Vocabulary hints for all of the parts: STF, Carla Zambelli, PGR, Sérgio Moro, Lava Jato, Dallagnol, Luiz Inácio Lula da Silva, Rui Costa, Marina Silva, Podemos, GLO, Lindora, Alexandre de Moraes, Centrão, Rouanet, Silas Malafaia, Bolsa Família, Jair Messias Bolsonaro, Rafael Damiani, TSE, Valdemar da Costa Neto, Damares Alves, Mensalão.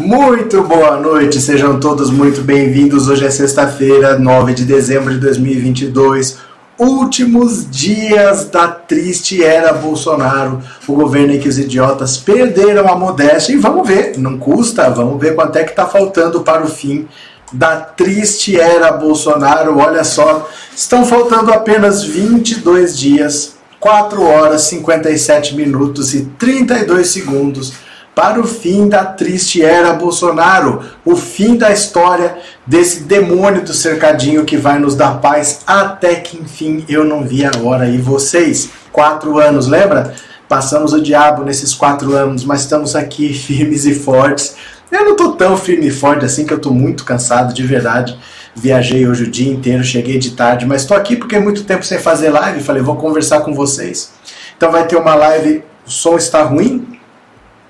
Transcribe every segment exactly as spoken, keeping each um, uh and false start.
Muito boa noite, sejam todos muito bem-vindos. Hoje é sexta-feira, nove de dezembro de dois mil e vinte e dois, últimos dias da triste era Bolsonaro, o governo em que os idiotas perderam a modéstia, e vamos ver, não custa, vamos ver quanto é que está faltando para o fim da triste era Bolsonaro. Olha só, estão faltando apenas vinte e dois dias, quatro horas, cinquenta e sete minutos e trinta e dois segundos, para o fim da triste era Bolsonaro, o fim da história desse demônio do cercadinho que vai nos dar paz até que, enfim, eu não vi a hora. E vocês? Quatro anos, lembra? Passamos o diabo nesses quatro anos, mas estamos aqui firmes e fortes. Eu não tô tão firme e forte assim, que eu tô muito cansado, de verdade. Viajei hoje o dia inteiro, cheguei de tarde, mas tô aqui porque muito tempo sem fazer live, falei, vou conversar com vocês. Então vai ter uma live, o som está ruim?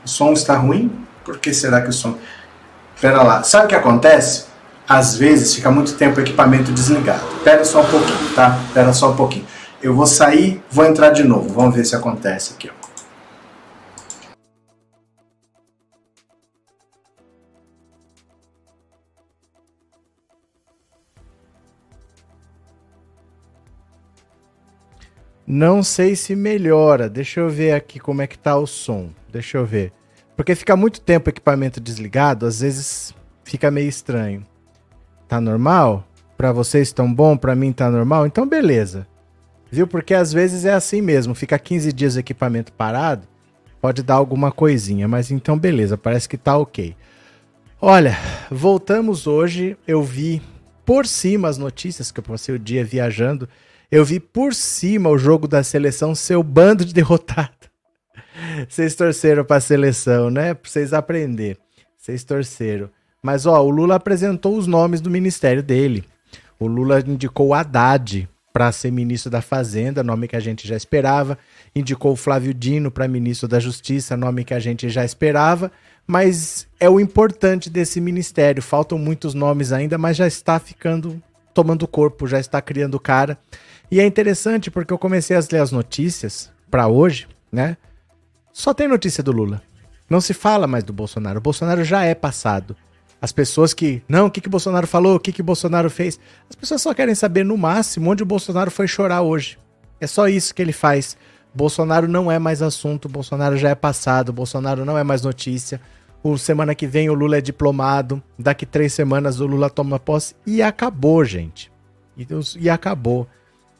O som está ruim? Por que será que o som... Pera lá. Sabe o que acontece? Às vezes fica muito tempo o equipamento desligado. Pera só um pouquinho, tá? Pera só um pouquinho. Eu vou sair, vou entrar de novo. Vamos ver se acontece aqui, ó. Não sei se melhora. Deixa eu ver aqui como é que tá o som. Deixa eu ver. Porque fica muito tempo o equipamento desligado, às vezes fica meio estranho. Tá normal? Pra vocês tão bom, pra mim tá normal? Então beleza. Viu? Porque às vezes é assim mesmo. Fica quinze dias o equipamento parado, pode dar alguma coisinha. Mas então beleza, parece que tá ok. Olha, voltamos hoje. Eu vi por cima as notícias, que eu passei o dia viajando. Eu vi por cima o jogo da seleção, seu bando de derrotado. Vocês torceram para a seleção, né? Para vocês aprenderem. Vocês torceram. Mas, ó, o Lula apresentou os nomes do ministério dele. O Lula indicou o Haddad para ser ministro da Fazenda, nome que a gente já esperava. Indicou o Flávio Dino para ministro da Justiça, nome que a gente já esperava. Mas é o importante desse ministério. Faltam muitos nomes ainda, mas já está ficando... tomando corpo, já está criando cara. E é interessante porque eu comecei a ler as notícias para hoje, né? Só tem notícia do Lula. Não se fala mais do Bolsonaro. O Bolsonaro já é passado. As pessoas que... Não, o que que Bolsonaro falou? O que que Bolsonaro fez? As pessoas só querem saber, no máximo, onde o Bolsonaro foi chorar hoje. É só isso que ele faz. Bolsonaro não é mais assunto. Bolsonaro já é passado. Bolsonaro não é mais notícia. O semana que vem o Lula é diplomado, daqui três semanas o Lula toma posse e acabou, gente. E, e acabou,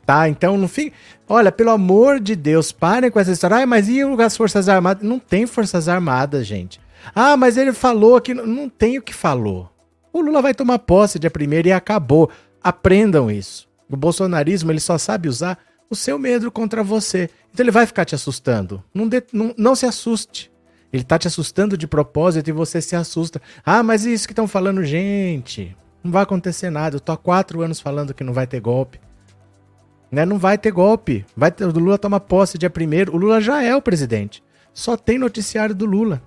tá? Então não fica... Olha, pelo amor de Deus, parem com essa história. Ah, mas e as Forças Armadas? Não tem Forças Armadas, gente. Ah, mas ele falou que... Não tem o que falou. O Lula vai tomar posse dia primeiro e acabou. Aprendam isso. O bolsonarismo, ele só sabe usar o seu medo contra você. Então ele vai ficar te assustando. Não, de... não, não se assuste. Ele tá te assustando de propósito e você se assusta. Ah, mas é isso que estão falando, gente. Não vai acontecer nada. Eu tô há quatro anos falando que não vai ter golpe. Né? Não vai ter golpe. Vai ter... O Lula toma posse dia primeiro. O Lula já é o presidente. Só tem noticiário do Lula.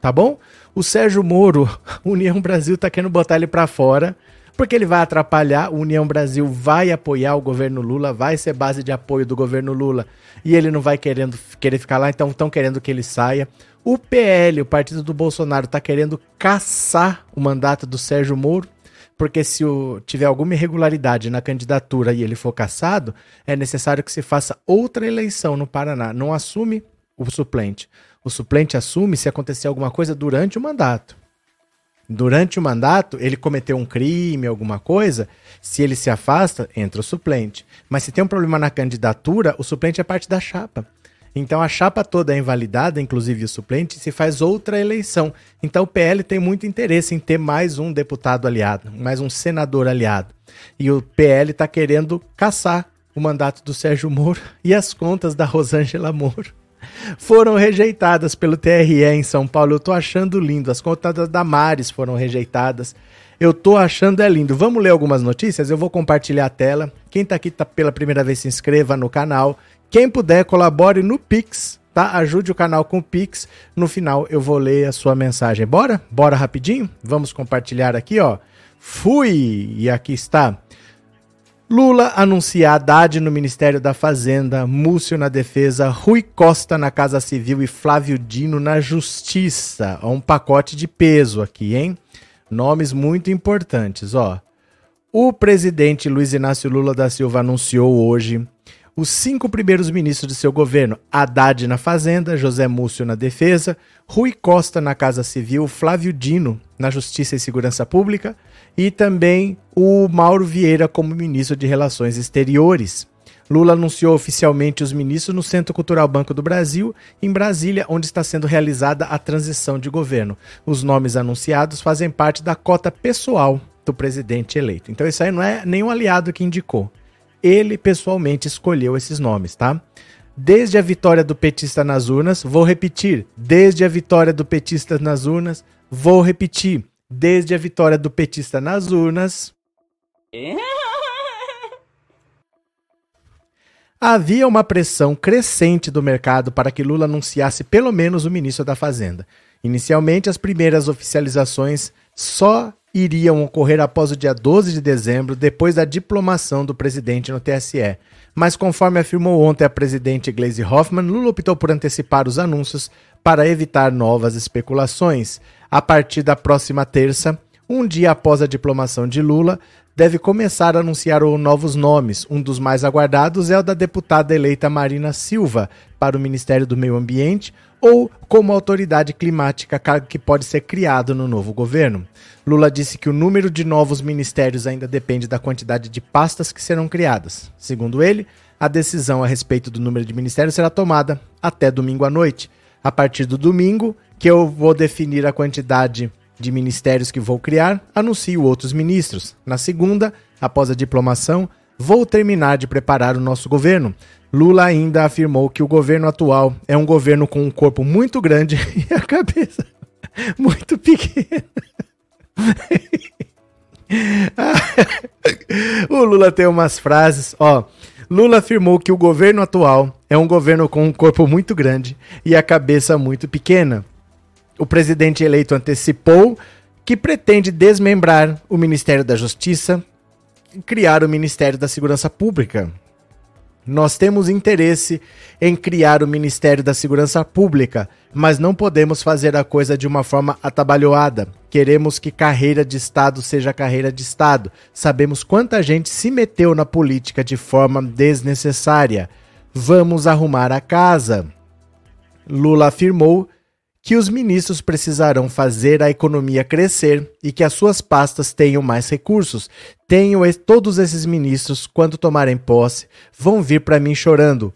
Tá bom? O Sérgio Moro, União Brasil, tá querendo botar ele pra fora. Porque ele vai atrapalhar. O União Brasil vai apoiar o governo Lula. Vai ser base de apoio do governo Lula. E ele não vai querendo, querer ficar lá. Então estão querendo que ele saia. O P L, o partido do Bolsonaro, está querendo caçar o mandato do Sérgio Moro, porque se o, tiver alguma irregularidade na candidatura e ele for caçado, é necessário que se faça outra eleição no Paraná. Não assume o suplente. O suplente assume se acontecer alguma coisa durante o mandato. Durante o mandato, ele cometeu um crime, alguma coisa, se ele se afasta, entra o suplente. Mas se tem um problema na candidatura, o suplente é parte da chapa. Então a chapa toda é invalidada, inclusive o suplente, se faz outra eleição. Então o P L tem muito interesse em ter mais um deputado aliado, mais um senador aliado. E o P L está querendo caçar o mandato do Sérgio Moro, e as contas da Rosângela Moro foram rejeitadas pelo T R E em São Paulo. Eu estou achando lindo. As contas da Damares foram rejeitadas. Eu tô achando é lindo. Vamos ler algumas notícias? Eu vou compartilhar a tela. Quem tá aqui tá pela primeira vez, se inscreva no canal. Quem puder, colabore no Pix, tá? Ajude o canal com o Pix. No final eu vou ler a sua mensagem. Bora? Bora rapidinho? Vamos compartilhar aqui, ó. Fui! E aqui está. Lula anuncia Haddad no Ministério da Fazenda, Múcio na Defesa, Rui Costa na Casa Civil e Flávio Dino na Justiça. Um pacote de peso aqui, hein? Nomes muito importantes, ó. O presidente Luiz Inácio Lula da Silva anunciou hoje os cinco primeiros ministros de seu governo: Haddad na Fazenda, José Múcio na Defesa, Rui Costa na Casa Civil, Flávio Dino na Justiça e Segurança Pública e também o Mauro Vieira como ministro de Relações Exteriores. Lula anunciou oficialmente os ministros no Centro Cultural Banco do Brasil, em Brasília, onde está sendo realizada a transição de governo. Os nomes anunciados fazem parte da cota pessoal do presidente eleito. Então isso aí não é nenhum aliado que indicou. Ele pessoalmente escolheu esses nomes, tá? Desde a vitória do petista nas urnas, vou repetir, desde a vitória do petista nas urnas, vou repetir, desde a vitória do petista nas urnas... Havia uma pressão crescente do mercado para que Lula anunciasse pelo menos o ministro da Fazenda. Inicialmente, as primeiras oficializações só iriam ocorrer após o dia doze de dezembro, depois da diplomação do presidente no T S E. Mas conforme afirmou ontem a presidente Gleisi Hoffmann, Lula optou por antecipar os anúncios para evitar novas especulações. A partir da próxima terça, um dia após a diplomação de Lula, deve começar a anunciar novos nomes. Um dos mais aguardados é o da deputada eleita Marina Silva para o Ministério do Meio Ambiente ou como autoridade climática, cargo que pode ser criado no novo governo. Lula disse que o número de novos ministérios ainda depende da quantidade de pastas que serão criadas. Segundo ele, a decisão a respeito do número de ministérios será tomada até domingo à noite. A partir do domingo, que eu vou definir a quantidade de ministérios que vou criar, anuncio outros ministros. Na segunda, após a diplomação, vou terminar de preparar o nosso governo. Lula ainda afirmou que o governo atual é um governo com um corpo muito grande e a cabeça muito pequena. O Lula tem umas frases, ó. Lula afirmou que o governo atual é um governo com um corpo muito grande e a cabeça muito pequena. O presidente eleito antecipou que pretende desmembrar o Ministério da Justiça e criar o Ministério da Segurança Pública. Nós temos interesse em criar o Ministério da Segurança Pública, mas não podemos fazer a coisa de uma forma atabalhoada. Queremos que carreira de Estado seja carreira de Estado. Sabemos quanta gente se meteu na política de forma desnecessária. Vamos arrumar a casa. Lula afirmou que os ministros precisarão fazer a economia crescer e que as suas pastas tenham mais recursos. Tenho todos esses ministros, quando tomarem posse, vão vir para mim chorando,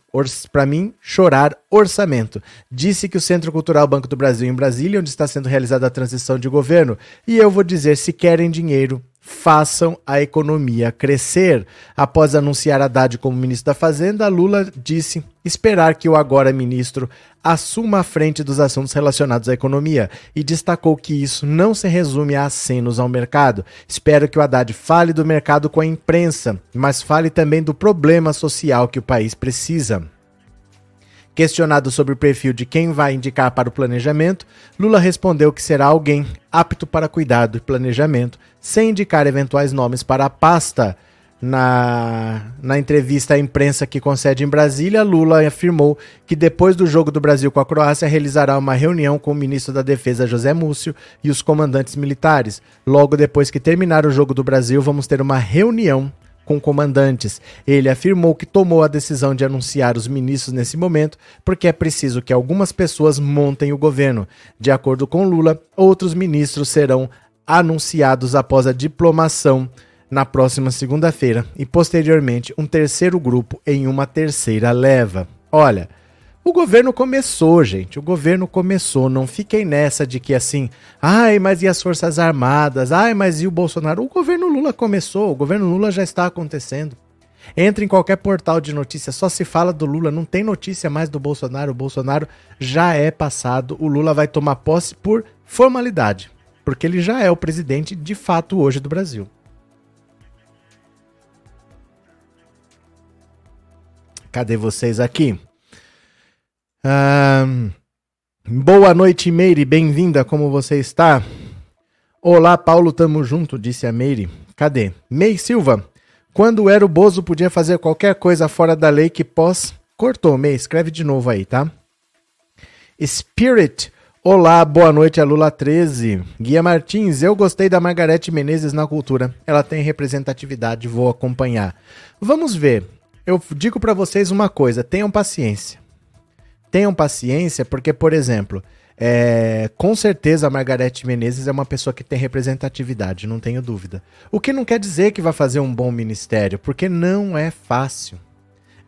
para mim chorar orçamento. Disse que o Centro Cultural Banco do Brasil em Brasília, onde está sendo realizada a transição de governo, e eu vou dizer, se querem dinheiro, façam a economia crescer. Após anunciar Haddad como ministro da Fazenda, Lula disse esperar que o agora ministro assuma a frente dos assuntos relacionados à economia e destacou que isso não se resume a acenos ao mercado. Espero que o Haddad fale do mercado com a imprensa, mas fale também do problema social que o país precisa. Questionado sobre o perfil de quem vai indicar para o planejamento, Lula respondeu que será alguém apto para cuidado e planejamento, sem indicar eventuais nomes para a pasta. Na, na entrevista à imprensa que concede em Brasília, Lula afirmou que depois do jogo do Brasil com a Croácia realizará uma reunião com o ministro da Defesa José Múcio e os comandantes militares. Logo depois que terminar o jogo do Brasil, vamos ter uma reunião com comandantes. Ele afirmou que tomou a decisão de anunciar os ministros nesse momento porque é preciso que algumas pessoas montem o governo. De acordo com Lula, outros ministros serão anunciados após a diplomação na próxima segunda-feira e, posteriormente, um terceiro grupo em uma terceira leva. Olha, o governo começou, gente, o governo começou, não fiquem nessa de que assim, ai, mas e as Forças Armadas, ai, mas e o Bolsonaro? O governo Lula começou, o governo Lula já está acontecendo. Entra em qualquer portal de notícia, só se fala do Lula, não tem notícia mais do Bolsonaro, o Bolsonaro já é passado, o Lula vai tomar posse por formalidade, porque ele já é o presidente de fato hoje do Brasil. Cadê vocês aqui? Ah, boa noite, Meire, bem-vinda, como você está? Olá, Paulo, tamo junto, disse a Meire. Cadê? Mei Silva, quando era o Bozo podia fazer qualquer coisa fora da lei que pós... Cortou, Mei, escreve de novo aí, tá? Spirit, olá, boa noite, a Lula treze. Guia Martins, eu gostei da Margareth Menezes na cultura, ela tem representatividade, vou acompanhar. Vamos ver, eu digo pra vocês uma coisa, tenham paciência. Tenham paciência, porque, por exemplo, é, com certeza a Margareth Menezes é uma pessoa que tem representatividade, não tenho dúvida. O que não quer dizer que vai fazer um bom ministério, porque não é fácil.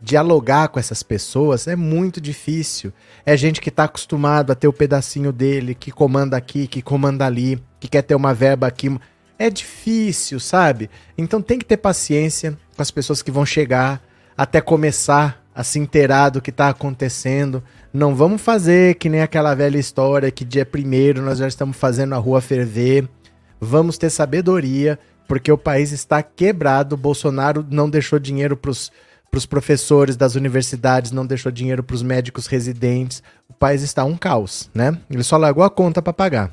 Dialogar com essas pessoas é muito difícil. É gente que está acostumado a ter o pedacinho dele, que comanda aqui, que comanda ali, que quer ter uma verba aqui. É difícil, sabe? Então tem que ter paciência com as pessoas que vão chegar até começar a se inteirar do que está acontecendo. Não vamos fazer que nem aquela velha história que dia primeiro nós já estamos fazendo a rua ferver. Vamos ter sabedoria, porque o país está quebrado. Bolsonaro não deixou dinheiro para os professores das universidades, não deixou dinheiro para os médicos residentes. O país está um caos, né? Ele só largou a conta para pagar.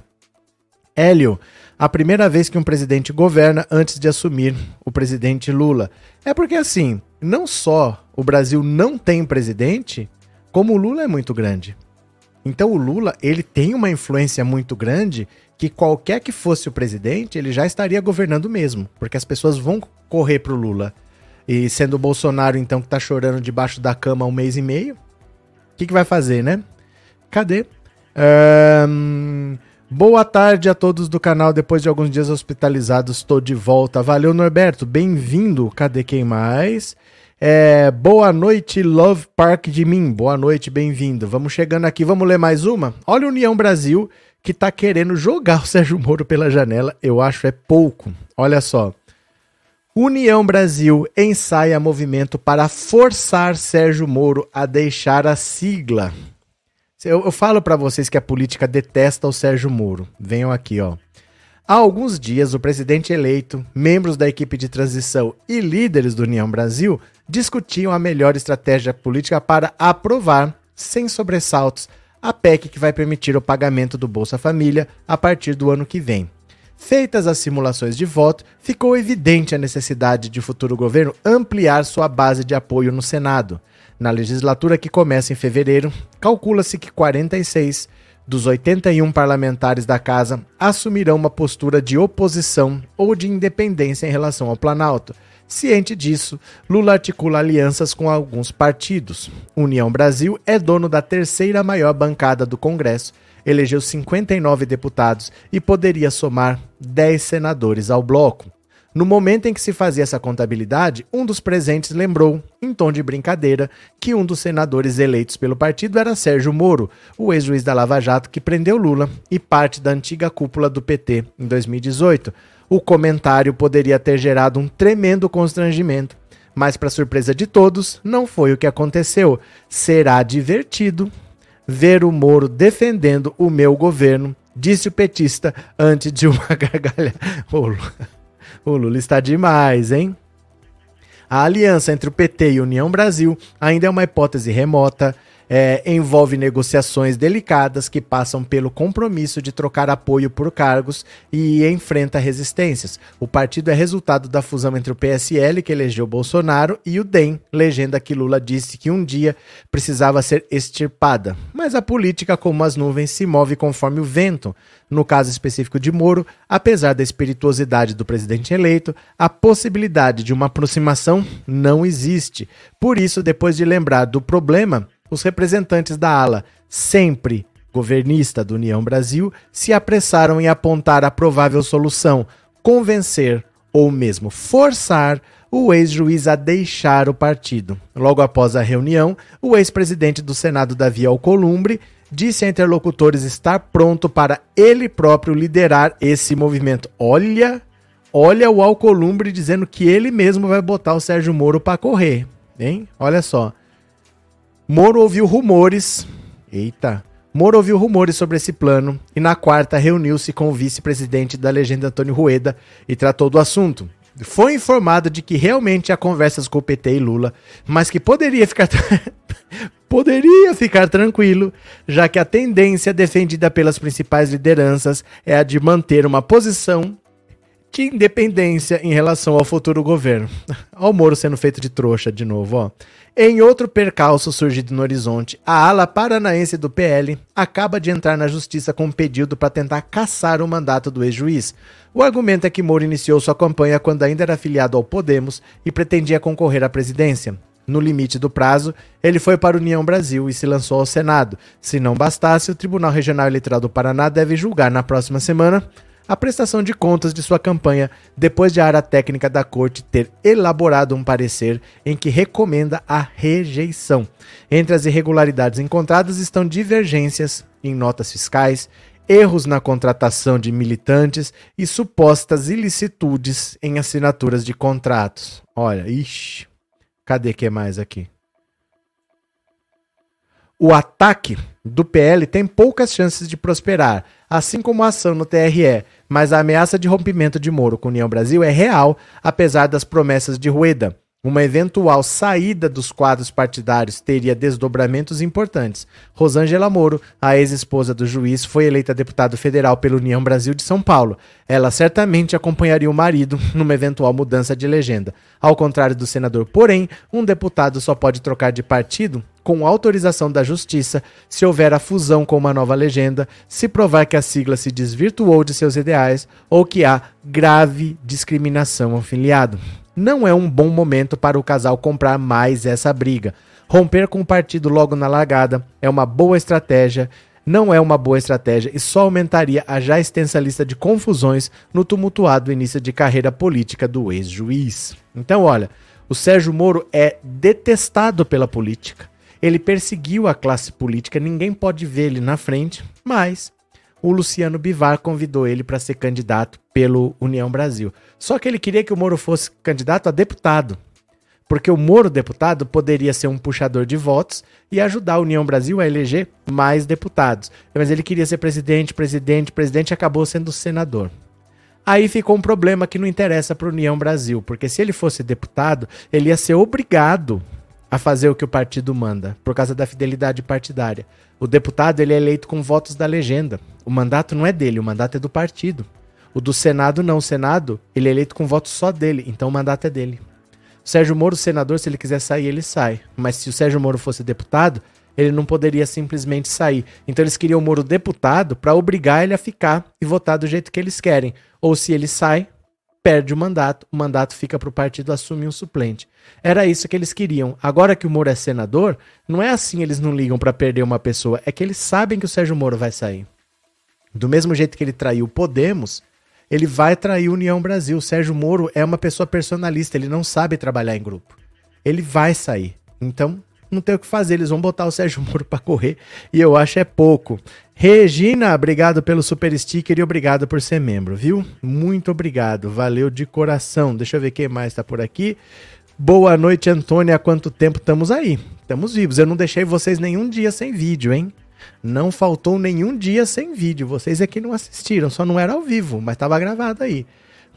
Hélio, a primeira vez que um presidente governa antes de assumir o presidente Lula. É porque, assim, não só o Brasil não tem presidente, como o Lula é muito grande. Então o Lula, ele tem uma influência muito grande que qualquer que fosse o presidente, ele já estaria governando mesmo, porque as pessoas vão correr para o Lula. E sendo o Bolsonaro, então, que tá chorando debaixo da cama há um mês e meio, o que, que vai fazer, né? Cadê? Um... Boa tarde a todos do canal. Depois de alguns dias hospitalizados, estou de volta. Valeu, Norberto. Bem-vindo. Cadê quem mais? É... Boa noite, Love Park de mim. Boa noite, bem-vindo. Vamos chegando aqui. Vamos ler mais uma? Olha a União Brasil, que tá querendo jogar o Sérgio Moro pela janela. Eu acho é pouco. Olha só. União Brasil ensaia movimento para forçar Sérgio Moro a deixar a sigla. Eu, eu falo para vocês que a política detesta o Sérgio Moro. Venham aqui, ó. Há alguns dias, o presidente eleito, membros da equipe de transição e líderes do União Brasil discutiam a melhor estratégia política para aprovar, sem sobressaltos, a P E C que vai permitir o pagamento do Bolsa Família a partir do ano que vem. Feitas as simulações de voto, ficou evidente a necessidade de o futuro governo ampliar sua base de apoio no Senado. Na legislatura que começa em fevereiro, calcula-se que quarenta e seis dos oitenta e um parlamentares da casa assumirão uma postura de oposição ou de independência em relação ao Planalto. Ciente disso, Lula articula alianças com alguns partidos. União Brasil é dono da terceira maior bancada do Congresso, elegeu cinquenta e nove deputados e poderia somar dez senadores ao bloco. No momento em que se fazia essa contabilidade, um dos presentes lembrou, em tom de brincadeira, que um dos senadores eleitos pelo partido era Sérgio Moro, o ex-juiz da Lava Jato que prendeu Lula e parte da antiga cúpula do P T em dois mil e dezoito. O comentário poderia ter gerado um tremendo constrangimento, mas, para surpresa de todos, não foi o que aconteceu. Será divertido ver o Moro defendendo o meu governo, disse o petista antes de uma gargalhada. O Lula, o Lula está demais, hein? A aliança entre o P T e a União Brasil ainda é uma hipótese remota, é, envolve negociações delicadas que passam pelo compromisso de trocar apoio por cargos e enfrenta resistências. O partido é resultado da fusão entre o P S L, que elegeu Bolsonaro, e o D E M, legenda que Lula disse que um dia precisava ser extirpada. Mas a política, como as nuvens, se move conforme o vento. No caso específico de Moro, apesar da espirituosidade do presidente eleito, a possibilidade de uma aproximação não existe. Por isso, depois de lembrar do problema, os representantes da ala, sempre governista do União Brasil, se apressaram em apontar a provável solução, convencer ou mesmo forçar o ex-juiz a deixar o partido. Logo após a reunião, o ex-presidente do Senado, Davi Alcolumbre, disse a interlocutores estar pronto para ele próprio liderar esse movimento. Olha, olha o Alcolumbre dizendo que ele mesmo vai botar o Sérgio Moro para correr, hein? Olha só. Moro ouviu rumores, eita, Moro ouviu rumores sobre esse plano e na quarta reuniu-se com o vice-presidente da legenda Antônio Rueda e tratou do assunto. Foi informado de que realmente há conversas com o P T e Lula, mas que poderia ficar, poderia ficar tranquilo, já que a tendência defendida pelas principais lideranças é a de manter uma posição de independência em relação ao futuro governo. Olha o Moro sendo feito de trouxa de novo, ó. Em outro percalço surgido no horizonte, a ala paranaense do P L acaba de entrar na justiça com um pedido para tentar cassar o mandato do ex-juiz. O argumento é que Moro iniciou sua campanha quando ainda era afiliado ao Podemos e pretendia concorrer à presidência. No limite do prazo, ele foi para a União Brasil e se lançou ao Senado. Se não bastasse, o Tribunal Regional Eleitoral do Paraná deve julgar na próxima semana a prestação de contas de sua campanha, depois de a área técnica da corte ter elaborado um parecer em que recomenda a rejeição. Entre as irregularidades encontradas estão divergências em notas fiscais, erros na contratação de militantes e supostas ilicitudes em assinaturas de contratos. Olha, ixi, cadê que mais aqui? O ataque do P L tem poucas chances de prosperar, assim como a ação no T R E, mas a ameaça de rompimento de Moro com União Brasil é real, apesar das promessas de Rueda. Uma eventual saída dos quadros partidários teria desdobramentos importantes. Rosângela Moro, a ex-esposa do juiz, foi eleita deputada federal pela União Brasil de São Paulo. Ela certamente acompanharia o marido numa eventual mudança de legenda. Ao contrário do senador, porém, um deputado só pode trocar de partido com autorização da justiça se houver a fusão com uma nova legenda, se provar que a sigla se desvirtuou de seus ideais ou que há grave discriminação ao filiado. Não é um bom momento para o casal comprar mais essa briga. Romper com o partido logo na largada é uma boa estratégia, não é uma boa estratégia e só aumentaria a já extensa lista de confusões no tumultuado início de carreira política do ex-juiz. Então, olha, o Sérgio Moro é detestado pela política. Ele perseguiu a classe política, ninguém pode ver ele na frente, mas o Luciano Bivar convidou ele para ser candidato pelo União Brasil. Só que ele queria que o Moro fosse candidato a deputado, porque o Moro deputado poderia ser um puxador de votos e ajudar a União Brasil a eleger mais deputados. Mas ele queria ser presidente, presidente, presidente e acabou sendo senador. Aí ficou um problema que não interessa para a União Brasil, porque se ele fosse deputado, ele ia ser obrigado a fazer o que o partido manda, por causa da fidelidade partidária. O deputado ele é eleito com votos da legenda. O mandato não é dele, o mandato é do partido. O do Senado não, o Senado ele é eleito com votos só dele, então o mandato é dele. O Sérgio Moro, senador, se ele quiser sair, ele sai. Mas se o Sérgio Moro fosse deputado, ele não poderia simplesmente sair. Então eles queriam o Moro deputado para obrigar ele a ficar e votar do jeito que eles querem. Ou se ele sai, perde o mandato, o mandato fica para o partido assumir um suplente. Era isso que eles queriam. Agora que o Moro é senador, não é assim, eles não ligam para perder uma pessoa, é que eles sabem que o Sérgio Moro vai sair. Do mesmo jeito que ele traiu o Podemos, ele vai trair a União Brasil. O Sérgio Moro é uma pessoa personalista, ele não sabe trabalhar em grupo. Ele vai sair. Então, não tem o que fazer, eles vão botar o Sérgio Moro para correr e eu acho é pouco. Regina, obrigado pelo super sticker e obrigado por ser membro, viu? Muito obrigado, valeu de coração. Deixa eu ver quem mais tá por aqui. Boa noite, Antônia, há quanto tempo estamos aí? Estamos vivos, eu não deixei vocês nenhum dia sem vídeo, hein? Não faltou nenhum dia sem vídeo, vocês aqui não assistiram, só não era ao vivo, mas tava gravado aí.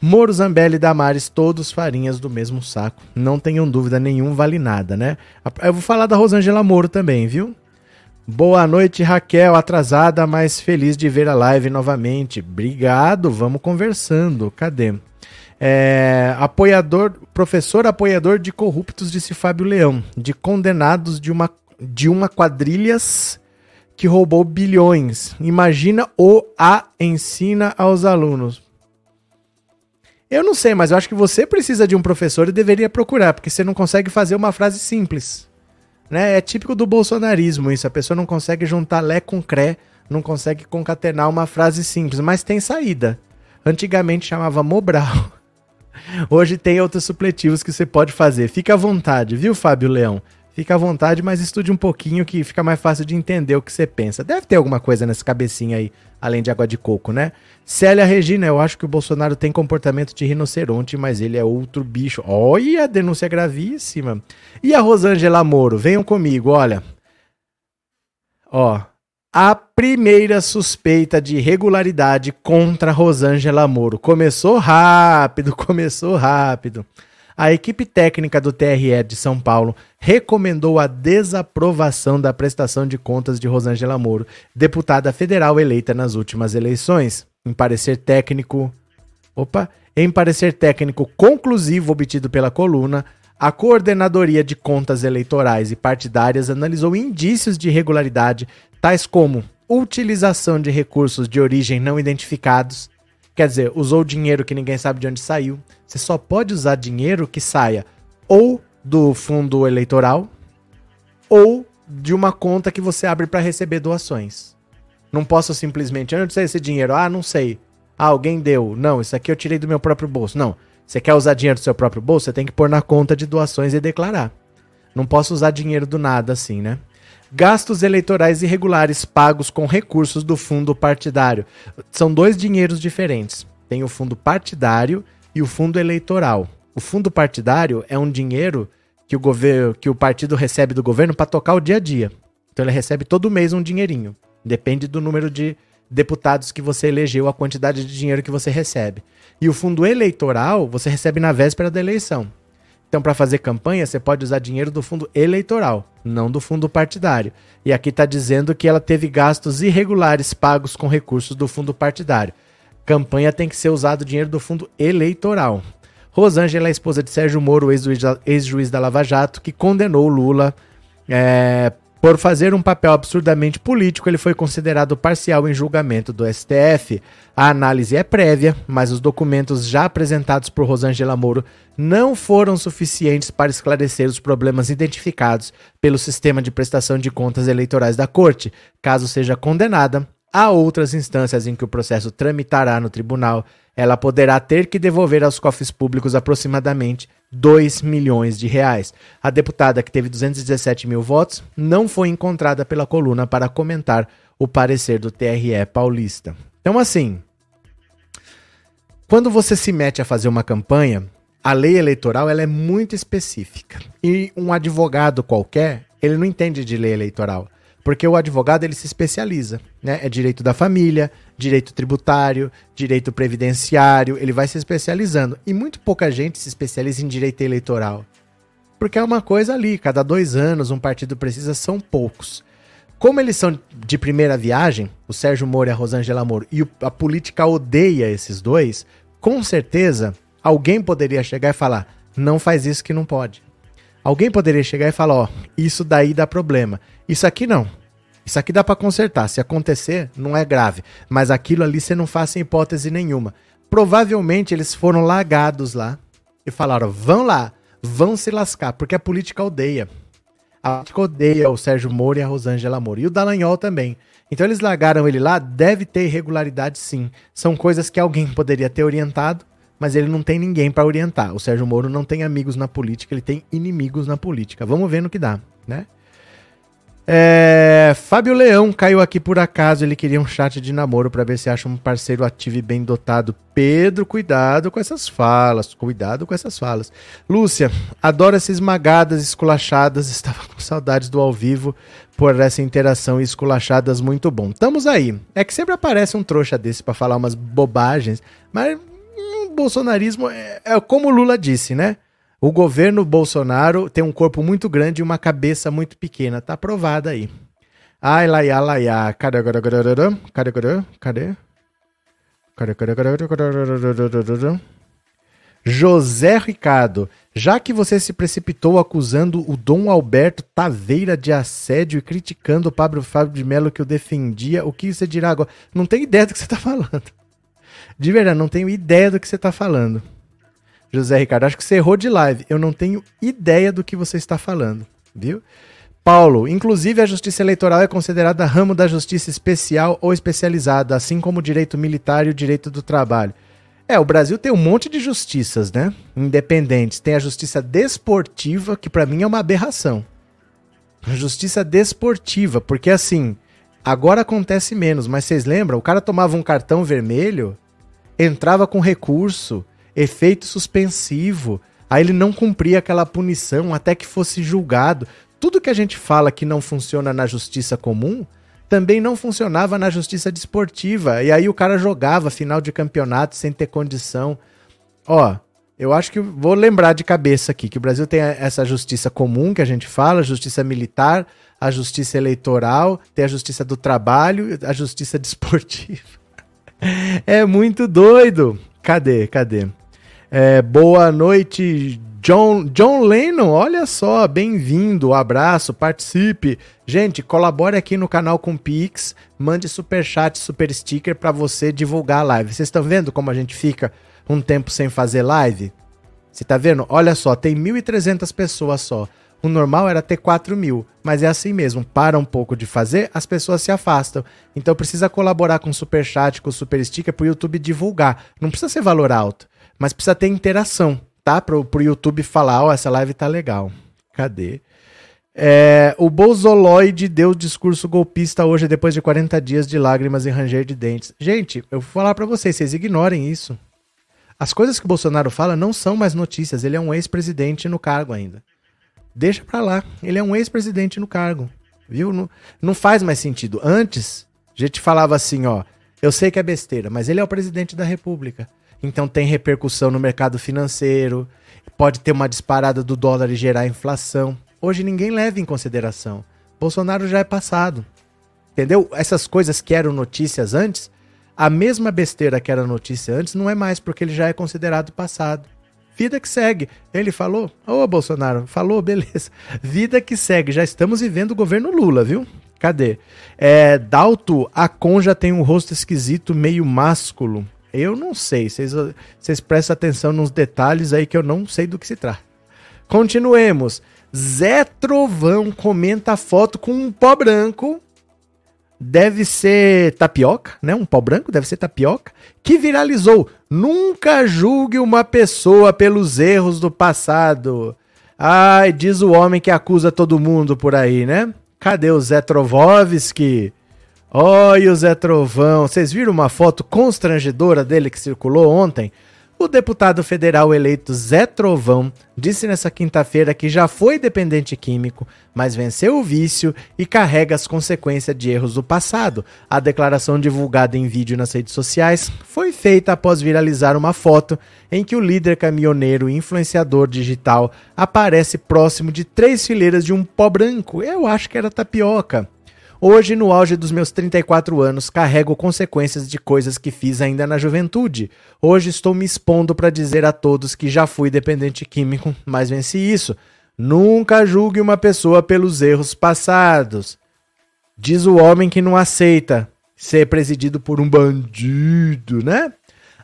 Moro, Zambelli e Damares, todos farinhas do mesmo saco. Não tenham dúvida nenhuma, vale nada, né? Eu vou falar da Rosângela Moro também, viu? Boa noite, Raquel, atrasada, mas feliz de ver a live novamente. Obrigado, vamos conversando. Cadê? É, apoiador, professor apoiador de corruptos, disse Fábio Leão, de condenados de uma, de uma quadrilhas que roubou bilhões. Imagina o A ensina aos alunos. Eu não sei, mas eu acho que você precisa de um professor e deveria procurar, porque você não consegue fazer uma frase simples, né? É típico do bolsonarismo isso, a pessoa não consegue juntar lé com cré, não consegue concatenar uma frase simples, mas tem saída. Antigamente chamava Mobral, hoje tem outros supletivos que você pode fazer. Fica à vontade, viu, Fábio Leão? Fica à vontade, mas estude um pouquinho que fica mais fácil de entender o que você pensa. Deve ter alguma coisa nessa cabecinha aí, além de água de coco, né? Célia Regina, eu acho que o Bolsonaro tem comportamento de rinoceronte, mas ele é outro bicho. Olha, denúncia gravíssima. E a Rosângela Moro? Venham comigo, olha. Ó, A primeira suspeita de irregularidade contra Rosângela Moro. Começou rápido, começou rápido. A equipe técnica do T R E de São Paulo recomendou a desaprovação da prestação de contas de Rosângela Moro, deputada federal eleita nas últimas eleições. Em parecer técnico, opa, em parecer técnico conclusivo obtido pela coluna, a Coordenadoria de Contas Eleitorais e Partidárias analisou indícios de irregularidade, tais como utilização de recursos de origem não identificados, quer dizer, usou dinheiro que ninguém sabe de onde saiu. Você só pode usar dinheiro que saia ou do fundo eleitoral ou de uma conta que você abre para receber doações. Não posso simplesmente, onde saiu esse dinheiro? Ah, não sei. Ah, alguém deu. Não, isso aqui eu tirei do meu próprio bolso. Não. Você quer usar dinheiro do seu próprio bolso? Você tem que pôr na conta de doações e declarar. Não posso usar dinheiro do nada assim, né? Gastos eleitorais irregulares pagos com recursos do fundo partidário. São dois dinheiros diferentes. Tem o fundo partidário e o fundo eleitoral. O fundo partidário é um dinheiro que o, governo, que o partido recebe do governo para tocar o dia a dia. Então ele recebe todo mês um dinheirinho. Depende do número de deputados que você elegeu, a quantidade de dinheiro que você recebe. E o fundo eleitoral você recebe na véspera da eleição. Então, para fazer campanha, você pode usar dinheiro do fundo eleitoral, não do fundo partidário. E aqui está dizendo que ela teve gastos irregulares pagos com recursos do fundo partidário. Campanha tem que ser usado dinheiro do fundo eleitoral. Rosângela é esposa de Sérgio Moro, ex-juiz da Lava Jato, que condenou Lula é, por fazer um papel absurdamente político, ele foi considerado parcial em julgamento do S T F. A análise é prévia, mas os documentos já apresentados por Rosângela Moro não foram suficientes para esclarecer os problemas identificados pelo sistema de prestação de contas eleitorais da Corte. Caso seja condenada, há outras instâncias em que o processo tramitará no tribunal. Ela poderá ter que devolver aos cofres públicos aproximadamente dois milhões de reais. A deputada, que teve duzentos e dezessete mil votos, não foi encontrada pela coluna para comentar o parecer do T R E paulista. Então, assim, quando você se mete a fazer uma campanha, a lei eleitoral ela é muito específica. E um advogado qualquer, ele não entende de lei eleitoral, porque o advogado ele se especializa, né? É direito da família, direito tributário, direito previdenciário, ele vai se especializando. E muito pouca gente se especializa em direito eleitoral, porque é uma coisa ali, cada dois anos um partido precisa, são poucos. Como eles são de primeira viagem, o Sérgio Moro e a Rosângela Moro, e a política odeia esses dois, com certeza alguém poderia chegar e falar, não faz isso que não pode. Alguém poderia chegar e falar, ó, isso daí dá problema. Isso aqui não. Isso aqui dá pra consertar. Se acontecer, não é grave. Mas aquilo ali você não faz em hipótese nenhuma. Provavelmente eles foram largados lá e falaram, ó, vão lá, vão se lascar, porque a política odeia. A política odeia o Sérgio Moro e a Rosângela Moro. E o Dallagnol também. Então eles largaram ele lá, deve ter irregularidade sim. São coisas que alguém poderia ter orientado, mas ele não tem ninguém para orientar. O Sérgio Moro não tem amigos na política, ele tem inimigos na política. Vamos ver no que dá, né? É... Fábio Leão caiu aqui por acaso, ele queria um chat de namoro para ver se acha um parceiro ativo e bem dotado. Pedro, cuidado com essas falas, cuidado com essas falas. Lúcia, adoro essas esmagadas, esculachadas, estava com saudades do ao vivo por essa interação e esculachadas, muito bom. Estamos aí, é que sempre aparece um trouxa desse para falar umas bobagens, mas... bolsonarismo é, é como o Lula disse, né? O governo Bolsonaro tem um corpo muito grande e uma cabeça muito pequena. Tá aprovado aí. Ai, laia, laia. Cadê? Cadê? Cadê? Cadê? José Ricardo, já que você se precipitou acusando o Dom Alberto Taveira de assédio e criticando o Pablo Fábio de Mello que o defendia, o que você dirá agora? Não tem ideia do que você tá falando. De verdade, não tenho ideia do que você está falando. José Ricardo, acho que você errou de live. Eu não tenho ideia do que você está falando, viu? Paulo, inclusive a justiça eleitoral é considerada ramo da justiça especial ou especializada, assim como o direito militar e o direito do trabalho. É, o Brasil tem um monte de justiças, né? Independentes. Tem a justiça desportiva, que para mim é uma aberração. A justiça desportiva, porque assim, agora acontece menos, mas vocês lembram? O cara tomava um cartão vermelho... entrava com recurso, efeito suspensivo, aí ele não cumpria aquela punição até que fosse julgado. Tudo que a gente fala que não funciona na justiça comum também não funcionava na justiça desportiva. E aí o cara jogava final de campeonato sem ter condição. Ó, eu acho que vou lembrar de cabeça aqui que o Brasil tem essa justiça comum que a gente fala, justiça militar, a justiça eleitoral, tem a justiça do trabalho, a justiça desportiva. É muito doido. Cadê, cadê? É, boa noite, John, John Lennon, olha só, bem-vindo, abraço, participe. Gente, colabore aqui no canal com Pix, mande superchat, super sticker para você divulgar a live. Vocês estão vendo como a gente fica um tempo sem fazer live? Você tá vendo? Olha só, tem mil e trezentas pessoas só. O normal era ter quatro mil, mas é assim mesmo, para um pouco de fazer, as pessoas se afastam. Então precisa colaborar com superchat, com super sticker para o YouTube divulgar. Não precisa ser valor alto, mas precisa ter interação. Tá? Pro, pro YouTube falar, ó, oh, essa live tá legal. Cadê? É, o Bolsoloide deu discurso golpista hoje, depois de quarenta dias de lágrimas e ranger de dentes. Gente, eu vou falar pra vocês, vocês ignorem isso. As coisas que o Bolsonaro fala não são mais notícias, ele é um ex-presidente no cargo ainda. Deixa pra lá, ele é um ex-presidente no cargo. Viu? Não, não faz mais sentido. Antes, a gente falava assim, ó, eu sei que é besteira, mas ele é o presidente da República. Então tem repercussão no mercado financeiro, pode ter uma disparada do dólar e gerar inflação. Hoje ninguém leva em consideração. Bolsonaro já é passado. Entendeu? Essas coisas que eram notícias antes, a mesma besteira que era notícia antes não é mais, porque ele já é considerado passado. Vida que segue. Ele falou, ô Bolsonaro, falou, beleza. Vida que segue. Já estamos vivendo o governo Lula, viu? Cadê? É, Dalto, a Conja tem um rosto esquisito, meio másculo. Eu não sei, vocês, vocês prestem atenção nos detalhes aí que eu não sei do que se trata. Continuemos. Zé Trovão comenta a foto com um pó branco, deve ser tapioca, né? Um pó branco, deve ser tapioca, que viralizou. Nunca julgue uma pessoa pelos erros do passado. Ai, diz o homem que acusa todo mundo por aí, né? Cadê o Zé Trovovski? Olha o Zé Trovão, vocês viram uma foto constrangedora dele que circulou ontem? O deputado federal eleito Zé Trovão disse nessa quinta-feira que já foi dependente químico, mas venceu o vício e carrega as consequências de erros do passado. A declaração divulgada em vídeo nas redes sociais foi feita após viralizar uma foto em que o líder caminhoneiro e influenciador digital aparece próximo de três fileiras de um pó branco. Eu acho que era tapioca. Hoje, no auge dos meus trinta e quatro anos, carrego consequências de coisas que fiz ainda na juventude. Hoje estou me expondo para dizer a todos que já fui dependente químico, mas venci isso. Nunca julgue uma pessoa pelos erros passados. Diz o homem que não aceita ser presidido por um bandido, né?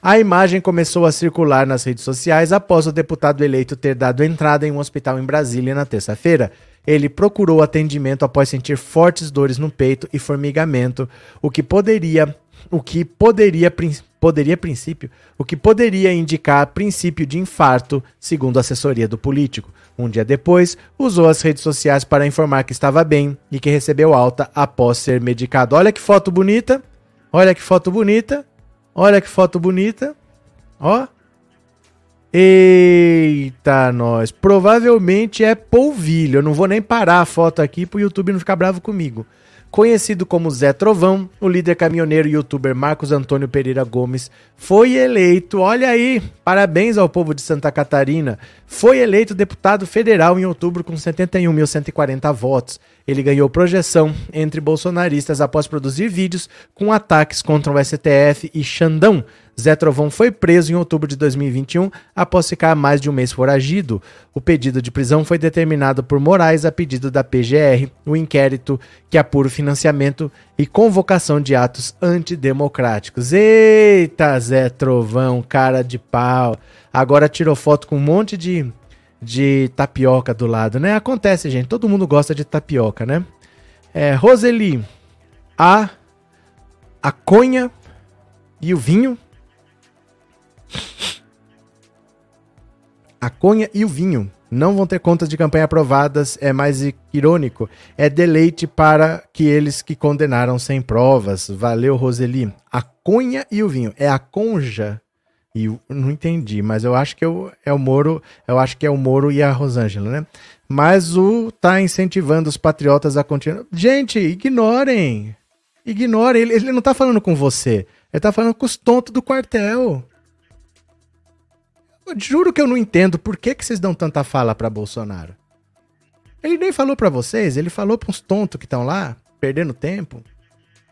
A imagem começou a circular nas redes sociais após o deputado eleito ter dado entrada em um hospital em Brasília na terça-feira. Ele procurou atendimento após sentir fortes dores no peito e formigamento, o que poderia, o que poderia, prin, poderia princípio, o que poderia indicar princípio de infarto, segundo a assessoria do político. Um dia depois, usou as redes sociais para informar que estava bem e que recebeu alta após ser medicado. Olha que foto bonita! Olha que foto bonita! Olha que foto bonita! Ó! Eita, nós. Provavelmente é polvilho. Eu não vou nem parar a foto aqui pro YouTube não ficar bravo comigo. Conhecido como Zé Trovão, o líder caminhoneiro e youtuber Marcos Antônio Pereira Gomes foi eleito, olha aí, parabéns ao povo de Santa Catarina, foi eleito deputado federal em outubro com setenta e um mil cento e quarenta votos. Ele ganhou projeção entre bolsonaristas após produzir vídeos com ataques contra o S T F e Xandão. Zé Trovão foi preso em outubro de dois mil e vinte e um após ficar mais de um mês foragido. O pedido de prisão foi determinado por Moraes a pedido da P G R, o inquérito que apura o financiamento e convocação de atos antidemocráticos. Eita, Zé Trovão, cara de pau. Agora tirou foto com um monte de, de tapioca do lado, né? Acontece, gente, todo mundo gosta de tapioca, né? É, Roseli, a, a conha e o vinho... A conha e o vinho não vão ter contas de campanha aprovadas, é mais irônico. É deleite para que eles que condenaram sem provas. Valeu, Roseli. A conha e o vinho. É a Conja. E eu não entendi, mas eu acho que eu, é o Moro, eu acho que é o Moro e a Rosângela, né? Mas o tá incentivando os patriotas a continuar. Gente, ignorem. Ignora, ele, ele não tá falando com você. Ele tá falando com os tontos do quartel. Eu juro que eu não entendo por que, que vocês dão tanta fala pra Bolsonaro. Ele nem falou pra vocês, ele falou pra uns tontos que estão lá, perdendo tempo.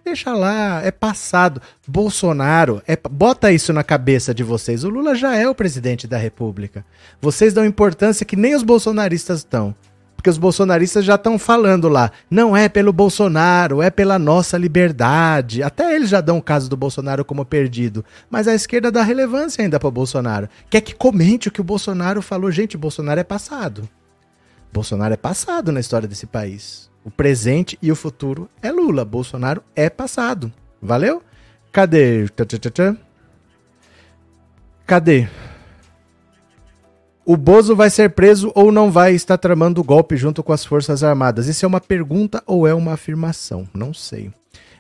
Deixa lá, é passado. Bolsonaro, é, bota isso na cabeça de vocês. O Lula já é o presidente da República. Vocês dão importância que nem os bolsonaristas estão. Porque os bolsonaristas já estão falando lá, não é pelo Bolsonaro, é pela nossa liberdade. Até eles já dão o caso do Bolsonaro como perdido, mas a esquerda dá relevância ainda para o Bolsonaro. Quer que comente o que o Bolsonaro falou. Gente, Bolsonaro é passado. Bolsonaro é passado na história desse país. O presente e o futuro é Lula. Bolsonaro é passado. Valeu? Cadê? Cadê? O Bozo vai ser preso ou não vai estar tramando o golpe junto com as Forças Armadas? Isso é uma pergunta ou é uma afirmação? Não sei.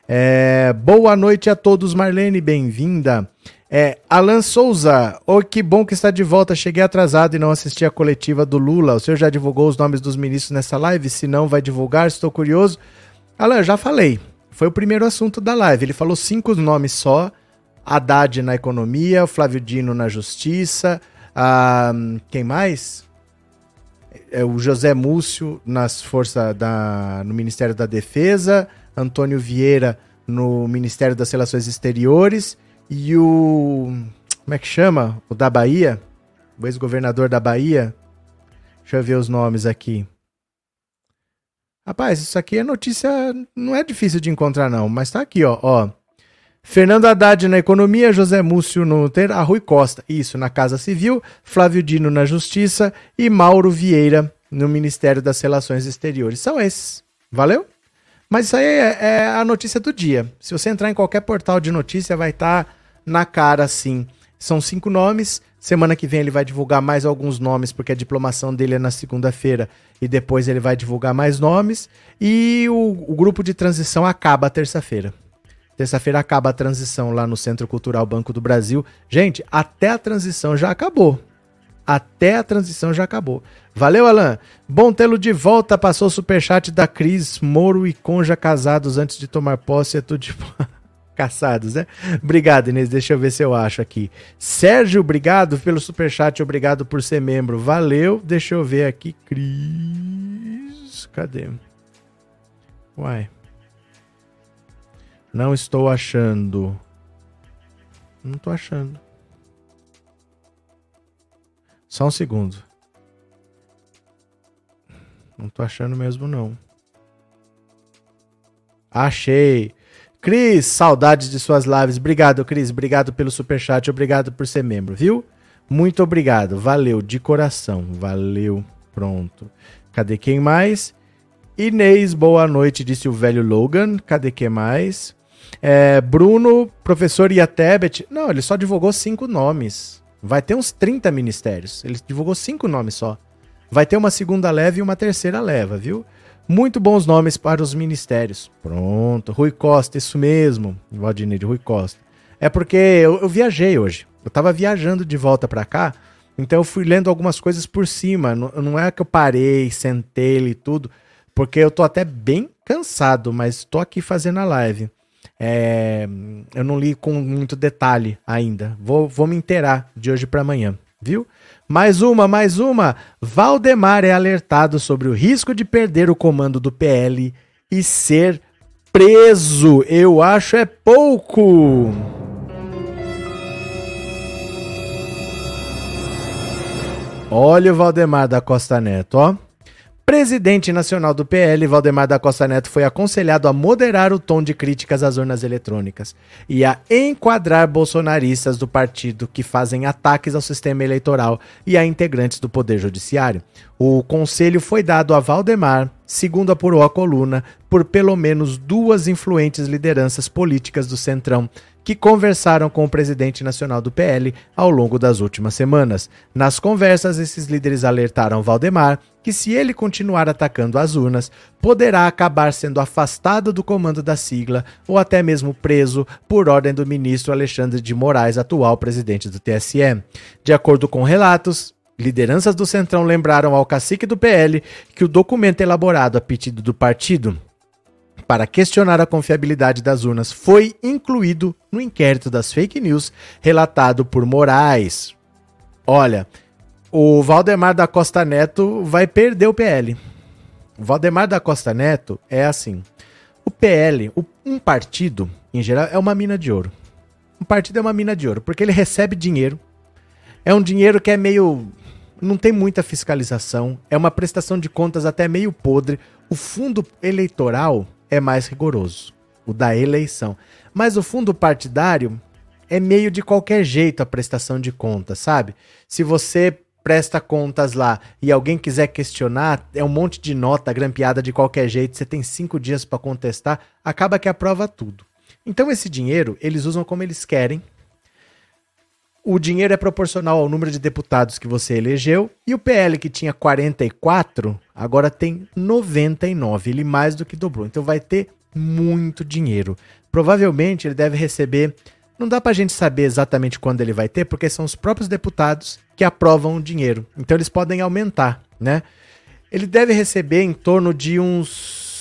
É, boa noite a todos, Marlene, bem-vinda. É, Alan Souza, oi, que bom que está de volta, cheguei atrasado e não assisti a coletiva do Lula. O senhor já divulgou os nomes dos ministros nessa live? Se não, vai divulgar, estou curioso. Alan, já falei, foi o primeiro assunto da live, ele falou cinco nomes só, Haddad na economia, Flávio Dino na justiça... Ah, quem mais? É o José Múcio nas forças da, no Ministério da Defesa, Antônio Vieira no Ministério das Relações Exteriores e o... como é que chama? O da Bahia? O ex-governador da Bahia? Deixa eu ver os nomes aqui. Rapaz, isso aqui é notícia... não é difícil de encontrar não, mas tá aqui, ó, ó. Fernando Haddad na economia, José Múcio no T R E, Rui Costa, isso, na Casa Civil, Flávio Dino na Justiça e Mauro Vieira no Ministério das Relações Exteriores. São esses, valeu? Mas isso aí é, é a notícia do dia. Se você entrar em qualquer portal de notícia, vai estar tá na cara, sim. São cinco nomes, semana que vem ele vai divulgar mais alguns nomes, porque a diplomação dele é na segunda-feira e depois ele vai divulgar mais nomes. E o, o grupo de transição acaba terça-feira. Terça-feira acaba a transição lá no Centro Cultural Banco do Brasil. Gente, até a transição já acabou. Até a transição já acabou. Valeu, Alan. Bom tê-lo de volta. Passou o superchat da Cris. Moro e Conja casados antes de tomar posse. É tudo de... caçados, né? Obrigado, Inês. Deixa eu ver se eu acho aqui. Sérgio, obrigado pelo superchat. Obrigado por ser membro. Valeu. Deixa eu ver aqui. Cris. Cadê? Uai. Não estou achando. Não estou achando. Só um segundo. Não estou achando mesmo, não. Achei. Cris, saudades de suas lives. Obrigado, Cris. Obrigado pelo superchat. Obrigado por ser membro, viu? Muito obrigado. Valeu, de coração. Valeu. Pronto. Cadê quem mais? Inês, boa noite, disse o velho Logan. Cadê quem mais? É, Bruno, professor Iatebet. Não, ele só divulgou cinco nomes. Vai ter uns trinta ministérios. Ele divulgou cinco nomes só. Vai ter uma segunda leva e uma terceira leva, viu? Muito bons nomes para os ministérios. Pronto. Rui Costa, isso mesmo. Valdinei de Rui Costa. É porque eu, eu viajei hoje. Eu tava viajando de volta para cá. Então eu fui lendo algumas coisas por cima. Não, não é que eu parei, sentei e tudo. Porque eu tô até bem cansado, mas tô aqui fazendo a live. É, eu não li com muito detalhe ainda. Vou, vou me inteirar de hoje para amanhã, viu? Mais uma, mais uma. Valdemar é alertado sobre o risco de perder o comando do P L e ser preso. Eu acho é pouco. Olha o Valdemar da Costa Neto, ó. Presidente nacional do P L, Valdemar da Costa Neto, foi aconselhado a moderar o tom de críticas às urnas eletrônicas e a enquadrar bolsonaristas do partido que fazem ataques ao sistema eleitoral e a integrantes do Poder Judiciário. O conselho foi dado a Valdemar, segundo apurou a coluna, por pelo menos duas influentes lideranças políticas do Centrão, que conversaram com o presidente nacional do P L ao longo das últimas semanas. Nas conversas, esses líderes alertaram Valdemar que, se ele continuar atacando as urnas, poderá acabar sendo afastado do comando da sigla ou até mesmo preso por ordem do ministro Alexandre de Moraes, atual presidente do T S E. De acordo com relatos, lideranças do Centrão lembraram ao cacique do P L que o documento elaborado a pedido do partido para questionar a confiabilidade das urnas foi incluído no inquérito das fake news relatado por Moraes. Olha, o Valdemar da Costa Neto vai perder o P L. O Valdemar da Costa Neto é assim, o P L, um partido, em geral, é uma mina de ouro. Um partido é uma mina de ouro, porque ele recebe dinheiro, é um dinheiro que é meio... não tem muita fiscalização, é uma prestação de contas até meio podre. O fundo eleitoral é mais rigoroso, o da eleição. Mas o fundo partidário é meio de qualquer jeito a prestação de contas, sabe? Se você presta contas lá e alguém quiser questionar, é um monte de nota grampeada de qualquer jeito, você tem cinco dias para contestar, acaba que aprova tudo. Então esse dinheiro eles usam como eles querem. O dinheiro é proporcional ao número de deputados que você elegeu e o P L que tinha quarenta e quatro, agora tem noventa e nove, ele mais do que dobrou. Então vai ter muito dinheiro. Provavelmente ele deve receber, não dá pra gente saber exatamente quando ele vai ter, porque são os próprios deputados que aprovam o dinheiro. Então eles podem aumentar, né? Ele deve receber em torno de uns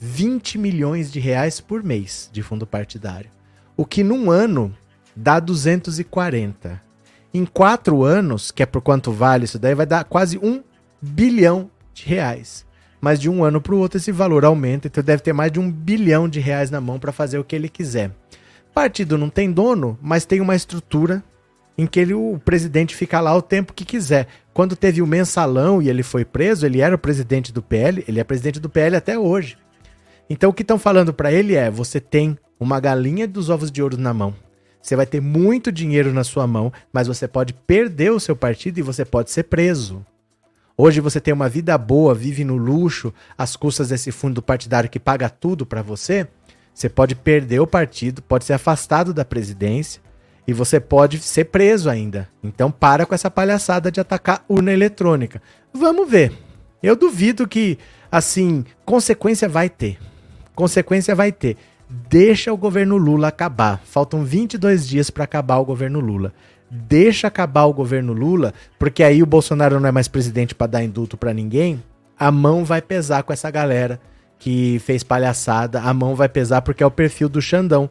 vinte milhões de reais por mês de fundo partidário. O que num ano... dá duzentos e quarenta. Em quatro anos, que é por quanto vale isso daí, vai dar quase um bilhão de reais. Mas de um ano para o outro esse valor aumenta, então deve ter mais de um bilhão de reais na mão para fazer o que ele quiser. Partido não tem dono, mas tem uma estrutura em que ele, o presidente fica lá o tempo que quiser. Quando teve o mensalão e ele foi preso, ele era o presidente do P L, ele é presidente do P L até hoje. Então o que estão falando para ele é, você tem uma galinha dos ovos de ouro na mão. Você vai ter muito dinheiro na sua mão, mas você pode perder o seu partido e você pode ser preso. Hoje você tem uma vida boa, vive no luxo, às custas desse fundo partidário que paga tudo pra você. Você pode perder o partido, pode ser afastado da presidência e você pode ser preso ainda. Então para com essa palhaçada de atacar urna eletrônica. Vamos ver. Eu duvido que, assim, consequência vai ter. Consequência vai ter. Deixa o governo Lula acabar. Faltam vinte e dois dias para acabar o governo Lula. Deixa acabar o governo Lula, porque aí o Bolsonaro não é mais presidente para dar indulto para ninguém. A mão vai pesar com essa galera que fez palhaçada. A mão vai pesar porque é o perfil do Xandão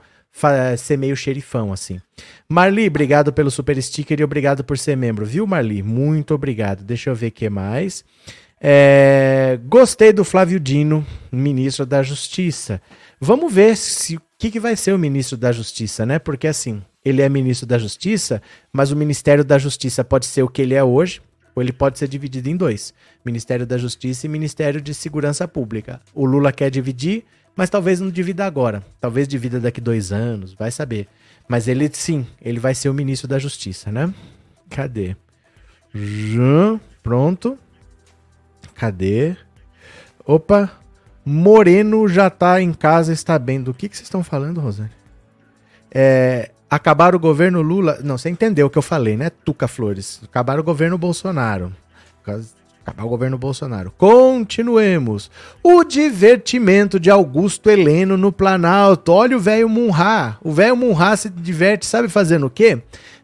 ser meio xerifão, assim. Marli, obrigado pelo super sticker e obrigado por ser membro. Viu, Marli? Muito obrigado. Deixa eu ver o que mais. É... Gostei do Flávio Dino, ministro da Justiça. Vamos ver o que, que vai ser o ministro da Justiça, né? Porque, assim, ele é ministro da Justiça, mas o Ministério da Justiça pode ser o que ele é hoje, ou ele pode ser dividido em dois. Ministério da Justiça e Ministério de Segurança Pública. O Lula quer dividir, mas talvez não divida agora. Talvez divida daqui dois anos, vai saber. Mas ele, sim, ele vai ser o ministro da Justiça, né? Cadê? Pronto. Cadê? Opa! Moreno já tá em casa, está bem. Do que, que vocês estão falando, Rosane? É, acabar o governo Lula... Não, você entendeu o que eu falei, né, Tuca Flores? Acabar o governo Bolsonaro. Acabar o governo Bolsonaro. Continuemos. O divertimento de Augusto Heleno no Planalto. Olha o velho Munhá. O velho Munhá se diverte, sabe fazendo o quê?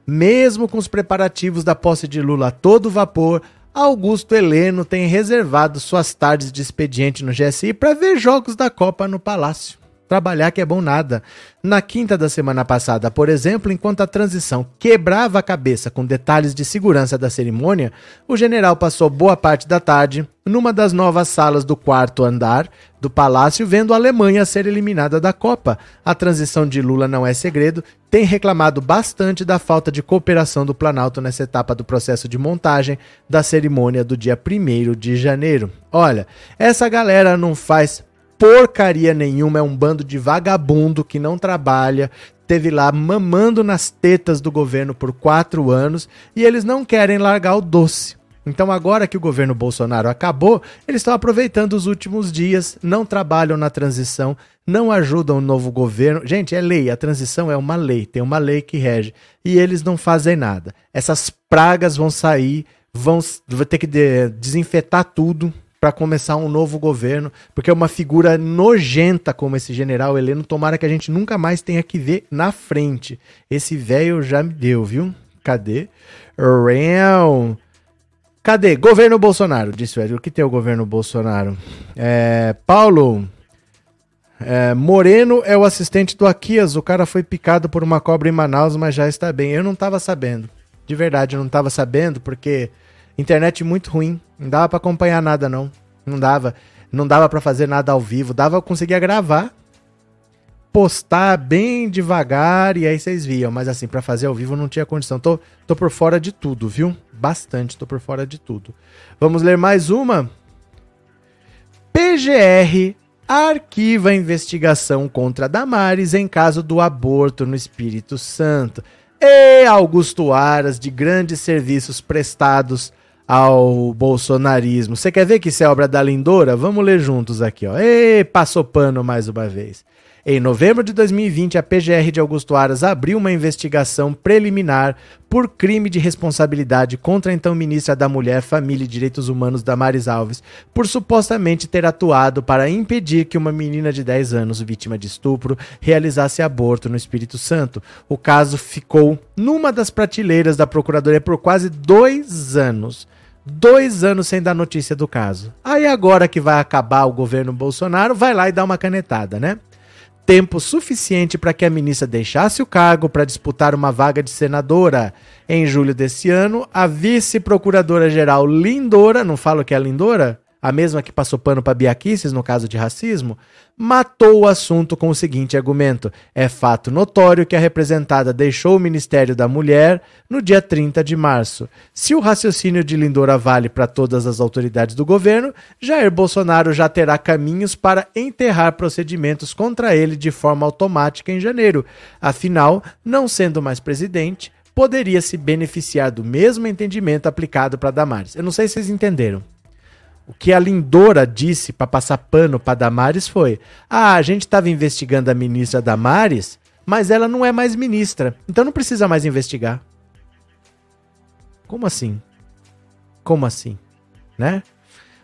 Mesmo com os preparativos da posse de Lula a todo vapor... Augusto Heleno tem reservado suas tardes de expediente no G S I para ver jogos da Copa no Palácio. Trabalhar que é bom nada. Na quinta da semana passada, por exemplo, enquanto a transição quebrava a cabeça com detalhes de segurança da cerimônia, o general passou boa parte da tarde numa das novas salas do quarto andar do Palácio, vendo a Alemanha ser eliminada da Copa. A transição de Lula não é segredo, tem reclamado bastante da falta de cooperação do Planalto nessa etapa do processo de montagem da cerimônia do dia primeiro de janeiro. Olha, essa galera não faz porcaria nenhuma, é um bando de vagabundo que não trabalha, teve lá mamando nas tetas do governo por quatro anos e eles não querem largar o doce. Então agora que o governo Bolsonaro acabou, eles estão aproveitando os últimos dias, não trabalham na transição, não ajudam o novo governo. Gente, é lei, a transição é uma lei, tem uma lei que rege e eles não fazem nada. Essas pragas vão sair, vão ter que desinfetar tudo para começar um novo governo, porque é uma figura nojenta como esse general Heleno, tomara que a gente nunca mais tenha que ver na frente. Esse velho já me deu, viu? Cadê? Real. Cadê? Governo Bolsonaro, disse o Edson. O que tem o governo Bolsonaro? É, Paulo, É, Moreno é o assistente do Aquias, o cara foi picado por uma cobra em Manaus, mas já está bem. Eu não estava sabendo, de verdade, eu não estava sabendo, porque internet muito ruim, não dava para acompanhar nada não, não dava, não dava para fazer nada ao vivo, dava, conseguia gravar, postar bem devagar e aí vocês viam, mas assim, para fazer ao vivo não tinha condição, tô, tô por fora de tudo, viu? Bastante, tô por fora de tudo. Vamos ler mais uma? P G R arquiva a investigação contra Damares em caso do aborto no Espírito Santo. E Augusto Aras, de grandes serviços prestados ao bolsonarismo. Você quer ver que isso é obra da Lindora? Vamos ler juntos aqui, ó. E passou pano mais uma vez. Em novembro de dois mil e vinte, a P G R de Augusto Aras abriu uma investigação preliminar por crime de responsabilidade contra a então ministra da Mulher, Família e Direitos Humanos, Damares Alves, por supostamente ter atuado para impedir que uma menina de dez anos, vítima de estupro, realizasse aborto no Espírito Santo. O caso ficou numa das prateleiras da Procuradoria por quase dois anos. Dois anos sem dar notícia do caso. Aí agora que vai acabar o governo Bolsonaro, vai lá e dá uma canetada, né? Tempo suficiente para que a ministra deixasse o cargo para disputar uma vaga de senadora. Em julho desse ano, a vice-procuradora-geral Lindora, não falo que é a Lindora? A mesma que passou pano para Biaquices no caso de racismo, matou o assunto com o seguinte argumento. É fato notório que a representada deixou o Ministério da Mulher no dia trinta de março. Se o raciocínio de Lindora vale para todas as autoridades do governo, Jair Bolsonaro já terá caminhos para enterrar procedimentos contra ele de forma automática em janeiro. Afinal, não sendo mais presidente, poderia se beneficiar do mesmo entendimento aplicado para Damares. Eu não sei se vocês entenderam. O que a Lindora disse para passar pano para Damares foi: ah, a gente estava investigando a ministra Damares, mas ela não é mais ministra, então não precisa mais investigar. Como assim? Como assim? Né?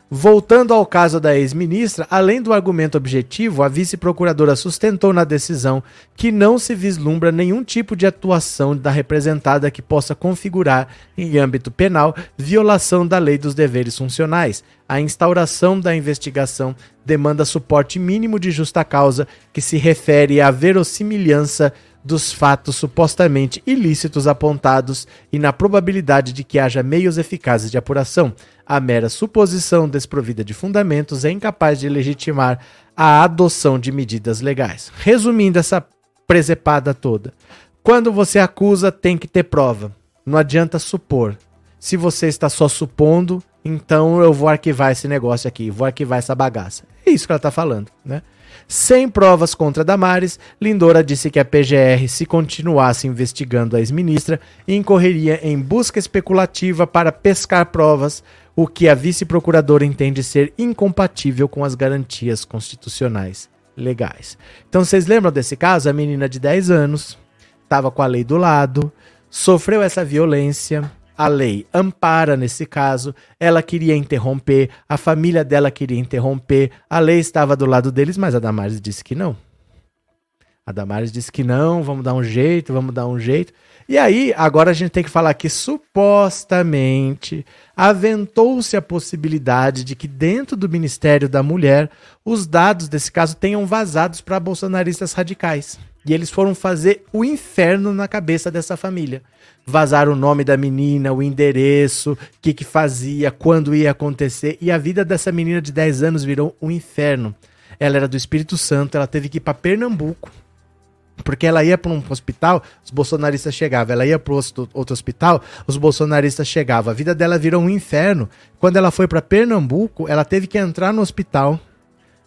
Voltando ao caso da ex-ministra, além do argumento objetivo, a vice-procuradora sustentou na decisão que não se vislumbra nenhum tipo de atuação da representada que possa configurar, em âmbito penal, violação da lei dos deveres funcionais. A instauração da investigação demanda suporte mínimo de justa causa que se refere à verossimilhança dos fatos supostamente ilícitos apontados e na probabilidade de que haja meios eficazes de apuração. A mera suposição desprovida de fundamentos é incapaz de legitimar a adoção de medidas legais. Resumindo essa presepada toda, quando você acusa, tem que ter prova. Não adianta supor. Se você está só supondo, então eu vou arquivar esse negócio aqui, vou arquivar essa bagaça. É isso que ela está falando, né? Sem provas contra Damares, Lindora disse que a P G R, se continuasse investigando a ex-ministra, incorreria em busca especulativa para pescar provas, o que a vice-procuradora entende ser incompatível com as garantias constitucionais legais. Então vocês lembram desse caso? A menina de dez anos, estava com a lei do lado, sofreu essa violência. A lei ampara nesse caso, ela queria interromper, a família dela queria interromper, a lei estava do lado deles, mas a Damares disse que não. A Damares disse que não, vamos dar um jeito, vamos dar um jeito. E aí, agora a gente tem que falar que supostamente aventou-se a possibilidade de que dentro do Ministério da Mulher os dados desse caso tenham vazados para bolsonaristas radicais. E eles foram fazer o inferno na cabeça dessa família. Vazaram o nome da menina, o endereço, o que que fazia, quando ia acontecer. E a vida dessa menina de dez anos virou um inferno. Ela era do Espírito Santo, ela teve que ir para Pernambuco. Porque ela ia para um hospital, os bolsonaristas chegavam. Ela ia para outro hospital, os bolsonaristas chegavam. A vida dela virou um inferno. Quando ela foi para Pernambuco, ela teve que entrar no hospital,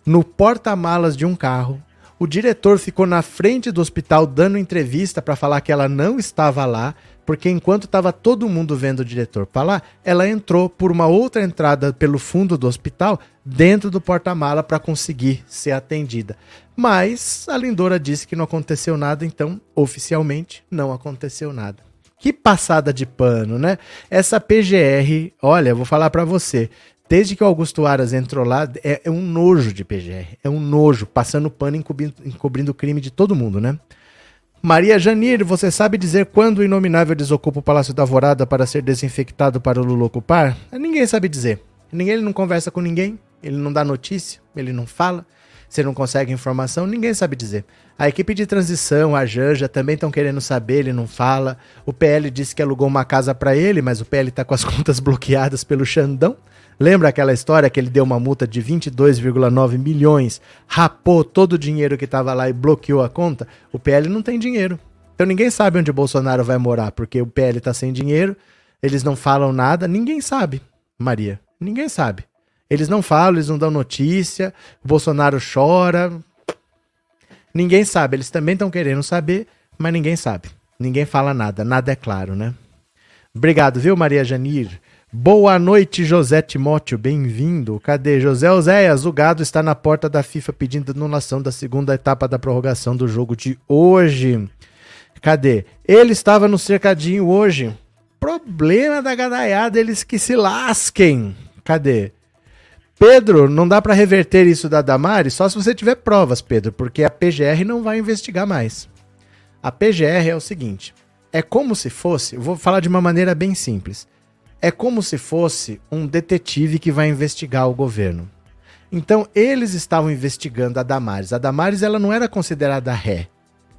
no porta-malas de um carro. O diretor ficou na frente do hospital dando entrevista para falar que ela não estava lá, porque enquanto estava todo mundo vendo o diretor falar, ela entrou por uma outra entrada pelo fundo do hospital, dentro do porta-mala, para conseguir ser atendida. Mas a Lindora disse que não aconteceu nada, então, oficialmente, não aconteceu nada. Que passada de pano, né? Essa P G R, olha, eu vou falar para você. Desde que o Augusto Aras entrou lá, é, é um nojo de P G R, é um nojo, passando pano e encobrindo, encobrindo o crime de todo mundo, né? Maria Janir, você sabe dizer quando o inominável desocupa o Palácio da Alvorada para ser desinfectado para o Lula ocupar? Ninguém sabe dizer, ninguém, ele não conversa com ninguém, ele não dá notícia, ele não fala, se não consegue informação, ninguém sabe dizer. A equipe de transição, a Janja, também estão querendo saber, ele não fala. O P L disse que alugou uma casa para ele, mas o P L tá com as contas bloqueadas pelo Xandão. Lembra aquela história que ele deu uma multa de vinte e dois vírgula nove milhões, rapou todo o dinheiro que estava lá e bloqueou a conta? O P L não tem dinheiro. Então ninguém sabe onde o Bolsonaro vai morar, porque o P L tá sem dinheiro, eles não falam nada, ninguém sabe, Maria, ninguém sabe. Eles não falam, eles não dão notícia, o Bolsonaro chora, ninguém sabe. Eles também estão querendo saber, mas ninguém sabe. Ninguém fala nada, nada é claro, né? Obrigado, viu, Maria Janir? Boa noite, José Timóteo, bem-vindo. Cadê? José Oséias, o gado está na porta da FIFA pedindo anulação da segunda etapa da prorrogação do jogo de hoje. Cadê? Ele estava no cercadinho hoje. Problema da gadaiada, eles que se lasquem. Cadê? Pedro, não dá para reverter isso da Damares, só se você tiver provas, Pedro, porque a P G R não vai investigar mais. A P G R é o seguinte, é como se fosse, eu vou falar de uma maneira bem simples, é como se fosse um detetive que vai investigar o governo. Então, eles estavam investigando a Damares. A Damares, ela não era considerada ré.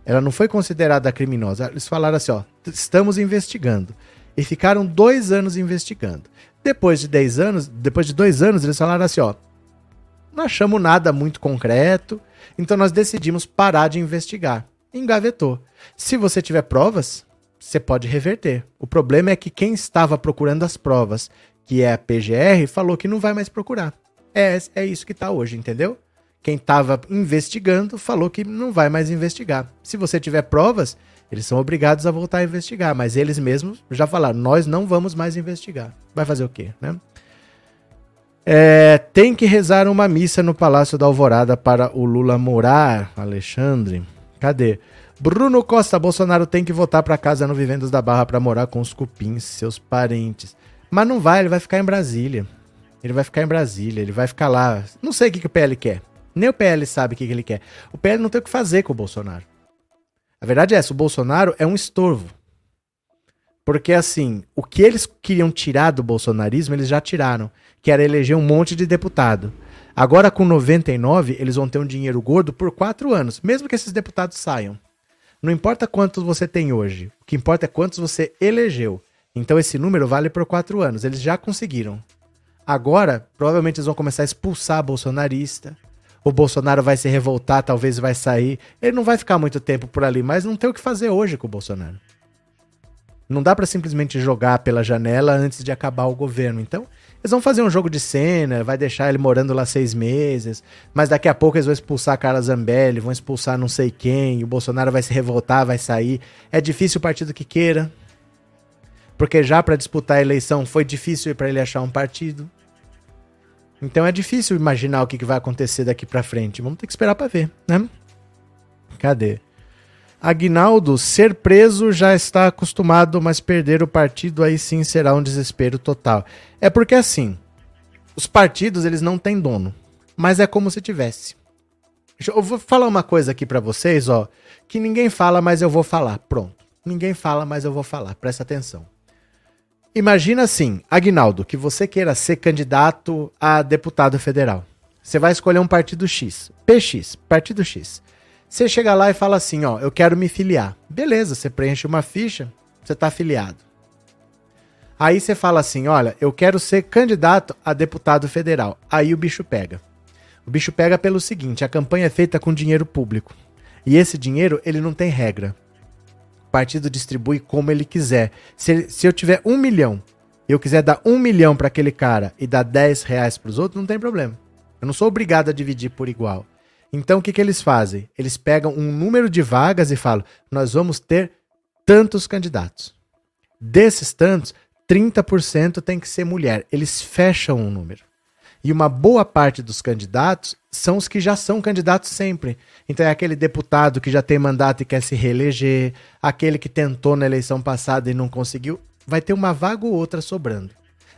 Ela não foi considerada criminosa. Eles falaram assim, ó, estamos investigando. E ficaram dois anos investigando. Depois de dez anos, depois de dois anos, eles falaram assim, ó, não achamos nada muito concreto, então nós decidimos parar de investigar. Engavetou. Se você tiver provas, você pode reverter. O problema é que quem estava procurando as provas, que é a P G R, falou que não vai mais procurar. É, é isso que está hoje, entendeu? Quem estava investigando falou que não vai mais investigar. Se você tiver provas, eles são obrigados a voltar a investigar, mas eles mesmos já falaram, nós não vamos mais investigar. Vai fazer o quê, né? É, tem que rezar uma missa no Palácio da Alvorada para o Lula morar, Alexandre. Cadê? Bruno Costa, Bolsonaro tem que voltar para casa no Vivendas da Barra para morar com os cupins, seus parentes. Mas não vai, ele vai ficar em Brasília. Ele vai ficar em Brasília, ele vai ficar lá. Não sei o que, que o P L quer. Nem o P L sabe o que, que ele quer. O P L não tem o que fazer com o Bolsonaro. A verdade é essa, o Bolsonaro é um estorvo. Porque assim, o que eles queriam tirar do bolsonarismo, eles já tiraram. Que era eleger um monte de deputado. Agora com noventa e nove, eles vão ter um dinheiro gordo por quatro anos. Mesmo que esses deputados saiam. Não importa quantos você tem hoje, o que importa é quantos você elegeu. Então esse número vale por quatro anos, eles já conseguiram. Agora, provavelmente eles vão começar a expulsar bolsonarista, o Bolsonaro vai se revoltar, talvez vai sair, ele não vai ficar muito tempo por ali, mas não tem o que fazer hoje com o Bolsonaro. Não dá pra simplesmente jogar pela janela antes de acabar o governo, então... Eles vão fazer um jogo de cena, vai deixar ele morando lá seis meses, mas daqui a pouco eles vão expulsar a Carla Zambelli, vão expulsar não sei quem, o Bolsonaro vai se revoltar, vai sair. É difícil o partido que queira, porque já para disputar a eleição foi difícil para ele achar um partido. Então é difícil imaginar o que vai acontecer daqui para frente. Vamos ter que esperar para ver, né? Cadê? Aguinaldo, ser preso já está acostumado, mas perder o partido aí sim será um desespero total. É porque assim, os partidos eles não têm dono, mas é como se tivesse. Eu vou falar uma coisa aqui pra vocês, ó, que ninguém fala, mas eu vou falar. Pronto, ninguém fala, mas eu vou falar, presta atenção. Imagina assim, Aguinaldo, que você queira ser candidato a deputado federal. Você vai escolher um partido X, P X, partido X. Você chega lá e fala assim, ó, eu quero me filiar. Beleza, você preenche uma ficha, você tá filiado. Aí você fala assim, olha, eu quero ser candidato a deputado federal. Aí o bicho pega. O bicho pega pelo seguinte, a campanha é feita com dinheiro público. E esse dinheiro, ele não tem regra. O partido distribui como ele quiser. Se, se eu tiver um milhão, eu quiser dar um milhão pra aquele cara e dar dez reais pros outros, não tem problema. Eu não sou obrigado a dividir por igual. Então, o que, que eles fazem? Eles pegam um número de vagas e falam, nós vamos ter tantos candidatos. Desses tantos, trinta por cento tem que ser mulher. Eles fecham um número. E uma boa parte dos candidatos são os que já são candidatos sempre. Então, é aquele deputado que já tem mandato e quer se reeleger, aquele que tentou na eleição passada e não conseguiu, vai ter uma vaga ou outra sobrando.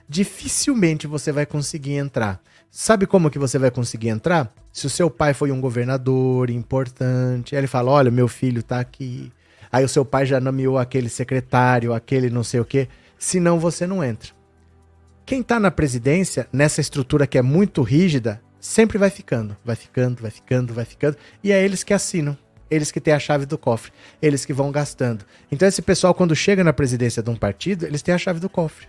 Dificilmente você vai conseguir entrar. Sabe como que você vai conseguir entrar? Se o seu pai foi um governador importante, aí ele fala, olha, meu filho tá aqui. Aí o seu pai já nomeou aquele secretário, aquele não sei o quê. Senão você não entra. Quem tá na presidência, nessa estrutura que é muito rígida, sempre vai ficando, vai ficando, vai ficando, vai ficando, e é eles que assinam, eles que têm a chave do cofre, eles que vão gastando. Então esse pessoal, quando chega na presidência de um partido, eles têm a chave do cofre.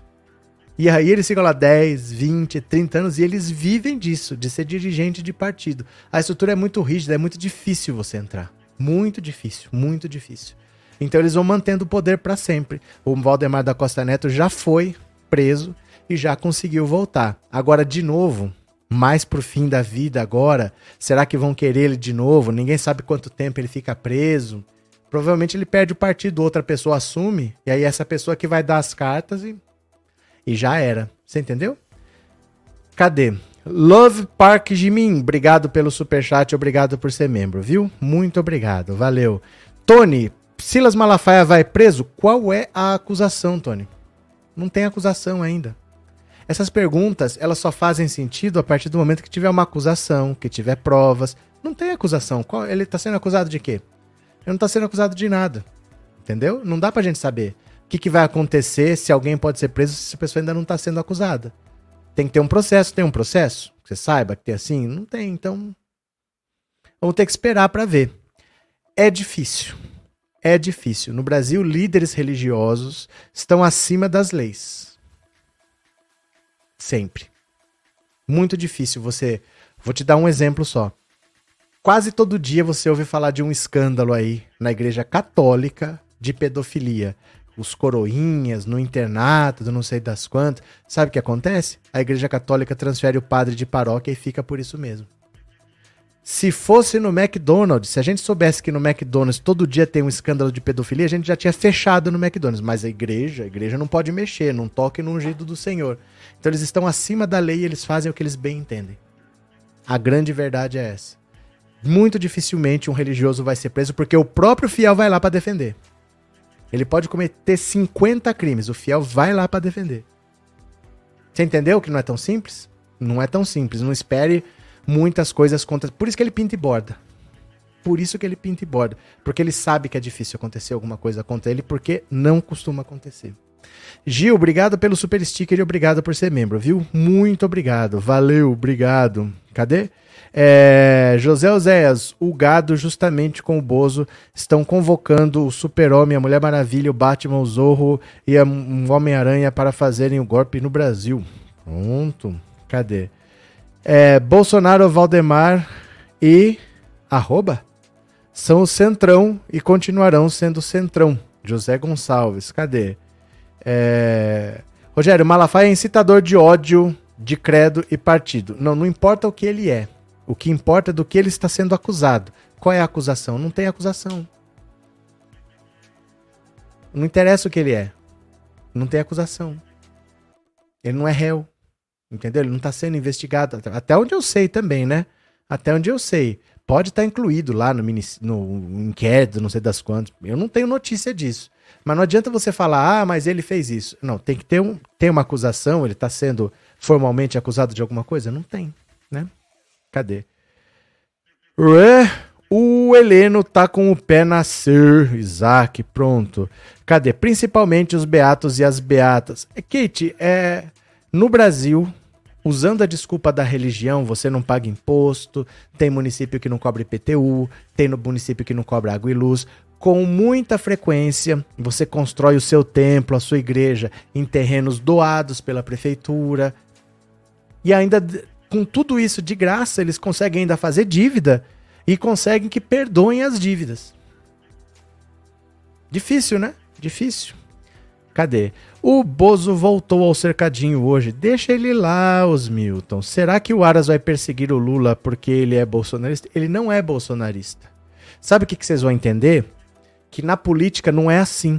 E aí eles ficam lá dez, vinte, trinta anos e eles vivem disso, de ser dirigente de partido. A estrutura é muito rígida, é muito difícil você entrar. Muito difícil, muito difícil. Então eles vão mantendo o poder para sempre. O Valdemar da Costa Neto já foi preso e já conseguiu voltar. Agora, de novo, mais pro fim da vida agora, será que vão querer ele de novo? Ninguém sabe quanto tempo ele fica preso. Provavelmente ele perde o partido, outra pessoa assume, e aí essa pessoa que vai dar as cartas e, e já era. Você entendeu? Cadê? Love Park Jimin, obrigado pelo superchat, obrigado por ser membro, viu? Muito obrigado, valeu. Tony, Silas Malafaia vai preso? Qual é a acusação, Tony? Não tem acusação ainda. Essas perguntas, elas só fazem sentido a partir do momento que tiver uma acusação, que tiver provas. Não tem acusação. Qual, ele tá sendo acusado de quê? Ele não tá sendo acusado de nada. Entendeu? Não dá pra gente saber o que, que vai acontecer, se alguém pode ser preso, se a pessoa ainda não tá sendo acusada. Tem que ter um processo. Tem um processo? Que você saiba que tem assim? Não tem, então... Vamos ter que esperar pra ver. É difícil. É difícil. No Brasil, líderes religiosos estão acima das leis. Sempre. Muito difícil você... Vou te dar um exemplo só. Quase todo dia você ouve falar de um escândalo aí na Igreja Católica de pedofilia. Os coroinhas, no internato, do não sei das quantas. Sabe o que acontece? A Igreja Católica transfere o padre de paróquia e fica por isso mesmo. Se fosse no McDonald's, se a gente soubesse que no McDonald's todo dia tem um escândalo de pedofilia, a gente já tinha fechado no McDonald's. Mas a igreja, a igreja não pode mexer, não toque no ungido do Senhor. Então eles estão acima da lei e eles fazem o que eles bem entendem. A grande verdade é essa. Muito dificilmente um religioso vai ser preso porque o próprio fiel vai lá para defender. Ele pode cometer cinquenta crimes, o fiel vai lá para defender. Você entendeu que não é tão simples? Não é tão simples, não espere muitas coisas contra... Por isso que ele pinta e borda. Por isso que ele pinta e borda. Porque ele sabe que é difícil acontecer alguma coisa contra ele, porque não costuma acontecer. Gil, obrigado pelo super sticker e obrigado por ser membro, viu? Muito obrigado, valeu, obrigado. Cadê? É, José Oséias, o gado justamente com o Bozo estão convocando o Super-Homem, a Mulher Maravilha, o Batman, o Zorro e a Homem-Aranha para fazerem o golpe no Brasil. Pronto, cadê? É, Bolsonaro, Valdemar e arroba são o Centrão e continuarão sendo o Centrão. José Gonçalves, cadê? É... Rogério, Malafaia é incitador de ódio, de credo e partido. Não, não importa o que ele é. O que importa é do que ele está sendo acusado. Qual é a acusação? Não tem acusação. Não interessa o que ele é. Não tem acusação. Ele não é réu. Entendeu? Ele não está sendo investigado. Até onde eu sei também, né? Até onde eu sei. Pode estar incluído lá no, mini... no inquérito, não sei das quantas. Eu não tenho notícia disso. Mas não adianta você falar, ah, mas ele fez isso. Não, tem que ter um, tem uma acusação, ele tá sendo formalmente acusado de alguma coisa? Não tem, né? Cadê? Ué, o Heleno tá com o pé na ser, Isaac, pronto. Cadê? Principalmente os beatos e as beatas. Kate, é, no Brasil, usando a desculpa da religião, você não paga imposto, tem município que não cobra I P T U, tem no município que não cobra água e luz... Com muita frequência, você constrói o seu templo, a sua igreja, em terrenos doados pela prefeitura. E ainda, com tudo isso de graça, eles conseguem ainda fazer dívida e conseguem que perdoem as dívidas. Difícil, né? Difícil. Cadê? O Bozo voltou ao cercadinho hoje. Deixa ele lá, os Milton. Será que o Aras vai perseguir o Lula porque ele é bolsonarista? Ele não é bolsonarista. Sabe o que vocês vão entender? Que na política não é assim.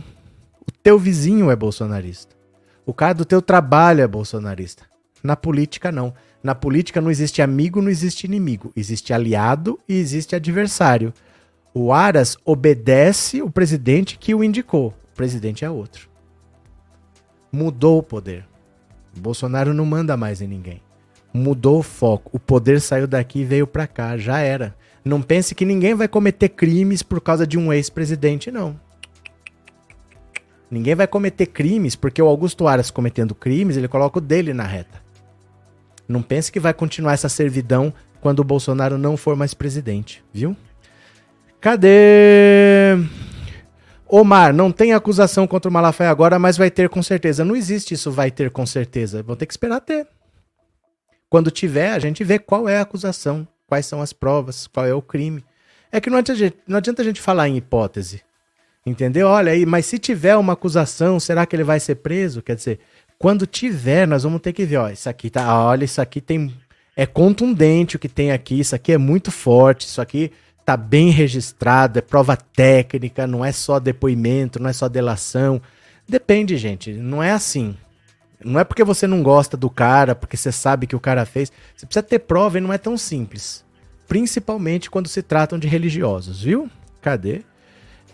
O teu vizinho é bolsonarista. O cara do teu trabalho é bolsonarista. Na política, não. Na política não existe amigo, não existe inimigo. Existe aliado e existe adversário. O Aras obedece o presidente que o indicou. O presidente é outro. Mudou o poder. O Bolsonaro não manda mais em ninguém. Mudou o foco. O poder saiu daqui e veio pra cá. Já era. Não pense que ninguém vai cometer crimes por causa de um ex-presidente, não. Ninguém vai cometer crimes porque o Augusto Aras cometendo crimes, ele coloca o dele na reta. Não pense que vai continuar essa servidão quando o Bolsonaro não for mais presidente, viu? Cadê? Omar, não tem acusação contra o Malafaia agora, mas vai ter com certeza. Não existe isso, vai ter com certeza. Vou ter que esperar ter. Quando tiver, a gente vê qual é a acusação, quais são as provas, qual é o crime. É que não adianta, não adianta a gente falar em hipótese. Entendeu? Olha aí, mas se tiver uma acusação, será que ele vai ser preso? Quer dizer, quando tiver, nós vamos ter que ver, ó, isso aqui tá, olha, isso aqui tem, é contundente o que tem aqui, isso aqui é muito forte, isso aqui tá bem registrado, é prova técnica, não é só depoimento, não é só delação. Depende, gente, não é assim. Não é porque você não gosta do cara, porque você sabe que o cara fez, você precisa ter prova e não é tão simples. Principalmente quando se tratam de religiosos, viu? Cadê?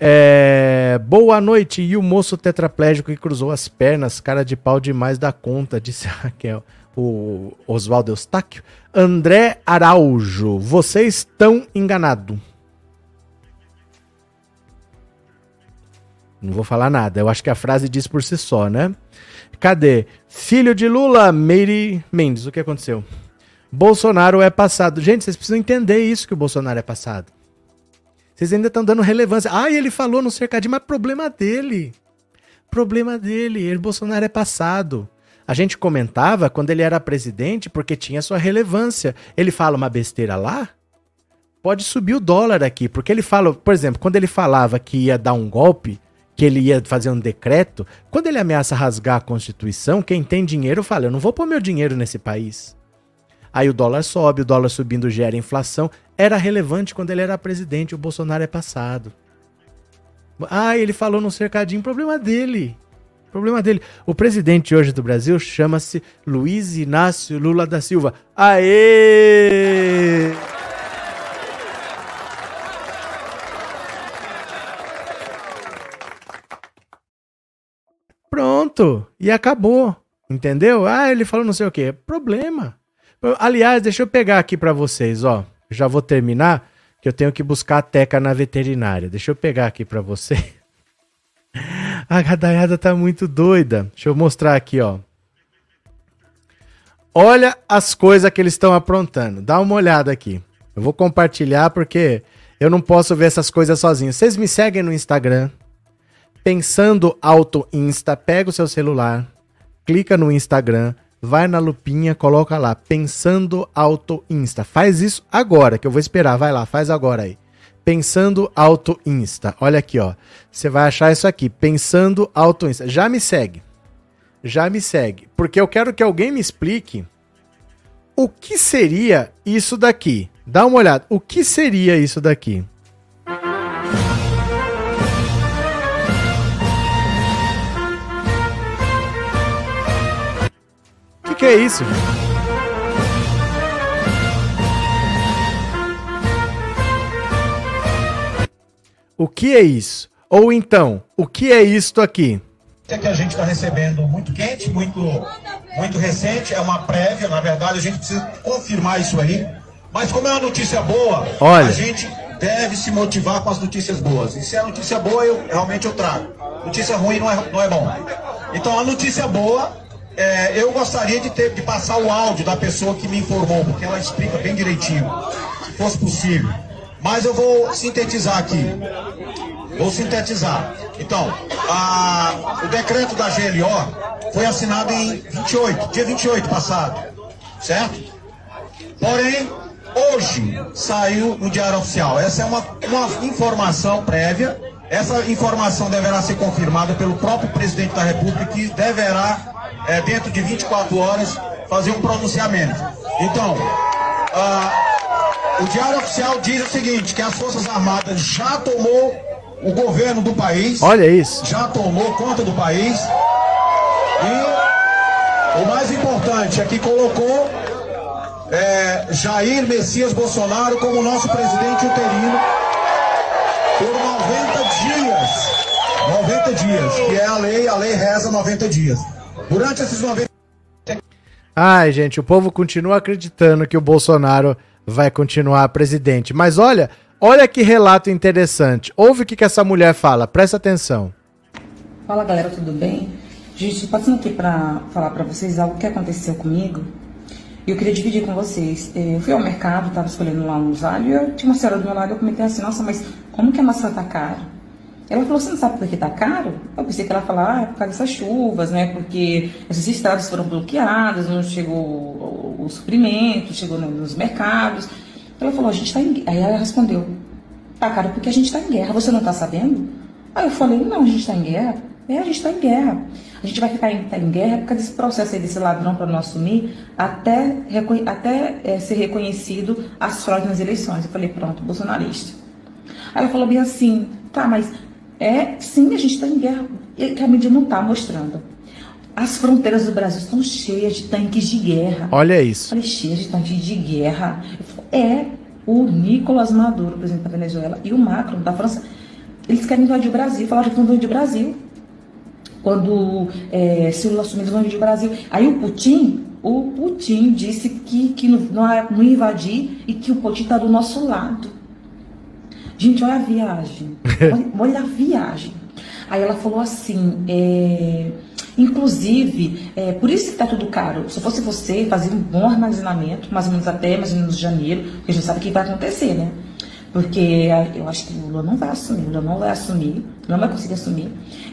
É, boa noite, e o moço tetraplégico que cruzou as pernas, cara de pau demais da conta, disse Raquel, o Oswaldo Eustáquio. André Araújo, vocês estão enganados. Não vou falar nada, eu acho que a frase diz por si só, né? Cadê? Filho de Lula, Meire Mendes, o que aconteceu? Bolsonaro é passado. Gente, vocês precisam entender isso, que o Bolsonaro é passado. Vocês ainda estão dando relevância. Ah, ele falou no cercadinho, mas problema dele. Problema dele. Ele, Bolsonaro é passado. A gente comentava quando ele era presidente porque tinha sua relevância. Ele fala uma besteira lá, pode subir o dólar aqui. Porque ele fala, por exemplo, quando ele falava que ia dar um golpe, que ele ia fazer um decreto, quando ele ameaça rasgar a Constituição, quem tem dinheiro fala, eu não vou pôr meu dinheiro nesse país. Aí o dólar sobe, o dólar subindo gera inflação. Era relevante quando ele era presidente, o Bolsonaro é passado. Ah, ele falou num cercadinho, problema dele. Problema dele. O presidente hoje do Brasil chama-se Luiz Inácio Lula da Silva. Aê! Pronto, e acabou. Entendeu? Ah, ele falou não sei o quê. Problema. Aliás, deixa eu pegar aqui pra vocês, ó. Já vou terminar, que eu tenho que buscar a Teca na veterinária. Deixa eu pegar aqui pra vocês. A gadaiada tá muito doida. Deixa eu mostrar aqui, ó. Olha as coisas que eles estão aprontando. Dá uma olhada aqui. Eu vou compartilhar porque eu não posso ver essas coisas sozinho. Vocês me seguem no Instagram. Pensando Auto Insta. Pega o seu celular. Clica no Instagram. Vai na lupinha, coloca lá, Pensando Auto Insta. Faz isso agora, que eu vou esperar. Vai lá, faz agora aí. Pensando Auto Insta. Olha aqui, ó. Você vai achar isso aqui, Pensando Auto Insta. Já me segue. Já me segue. Porque eu quero que alguém me explique o que seria isso daqui. Dá uma olhada. O que seria isso daqui? Que é isso? O que é isso? Ou então, o que é isto aqui? É que a gente está recebendo muito quente, muito, muito recente, é uma prévia, na verdade, a gente precisa confirmar isso aí. Mas como é uma notícia boa, olha, a gente deve se motivar com as notícias boas. E se é notícia boa, eu realmente eu trago. Notícia ruim não é, não é bom. Então a notícia boa. É, eu gostaria de, ter, de passar o áudio da pessoa que me informou, porque ela explica bem direitinho, se fosse possível. Mas eu vou sintetizar aqui. Vou sintetizar. Então, a, o decreto da G L O foi assinado em vinte e oito, dia vinte e oito passado, certo? Porém, hoje saiu no Diário Oficial. Essa é uma, uma informação prévia. Essa informação deverá ser confirmada pelo próprio presidente da República, que deverá... É, dentro de vinte e quatro horas, fazer um pronunciamento. Então, uh, o Diário Oficial diz o seguinte, que as Forças Armadas já tomou o governo do país. Olha isso. Já tomou conta do país. E o mais importante é que colocou é, Jair Messias Bolsonaro como nosso presidente interino por noventa dias. noventa dias, que é a lei, a lei reza noventa dias. Durante esses noventa... Ai, gente, o povo continua acreditando que o Bolsonaro vai continuar presidente. Mas olha, olha que relato interessante. Ouve o que, que essa mulher fala, presta atenção. Fala, galera, tudo bem? Gente, passando aqui para falar para vocês algo que aconteceu comigo. E eu queria dividir com vocês. Eu fui ao mercado, estava escolhendo lá um usalho, e eu tinha uma senhora do meu lado, eu comentei assim, nossa, mas como que a maçã tá cara? Ela falou, você não sabe por que tá caro? Eu pensei que ela ia falar, ah, é por causa dessas chuvas, né? Porque esses estados foram bloqueados, não chegou o suprimento, chegou nos mercados. Ela falou, a gente tá em guerra. Aí ela respondeu, tá caro porque a gente tá em guerra, você não tá sabendo? Aí eu falei, não, a gente tá em guerra. É, a gente está em guerra. A gente vai ficar em, tá em guerra por causa desse processo aí, desse ladrão para não assumir, até, até é, ser reconhecido as fraudes nas eleições. Eu falei, pronto, bolsonarista. Aí ela falou bem assim, tá, mas é sim, a gente está em guerra, e que a mídia não está mostrando. As fronteiras do Brasil estão cheias de tanques de guerra. Olha isso. Olha, cheias de tanques de guerra. É o Nicolás Maduro, presidente da Venezuela, e o Macron da França, eles querem invadir o Brasil, falaram que vão invadir o Brasil. Quando é, se Lula assumiu o Brasil, aí o Putin, o Putin disse que, que não ia invadir e que o Putin está do nosso lado. Gente, olha a viagem, olha, olha a viagem. Aí ela falou assim, é, inclusive, é, por isso que está tudo caro. Se fosse você, fazia um bom armazenamento, mais ou menos até mais ou menos janeiro, porque a gente sabe o que vai acontecer, né? Porque eu acho que o Lula não vai assumir, o Lula não vai assumir, não vai conseguir assumir.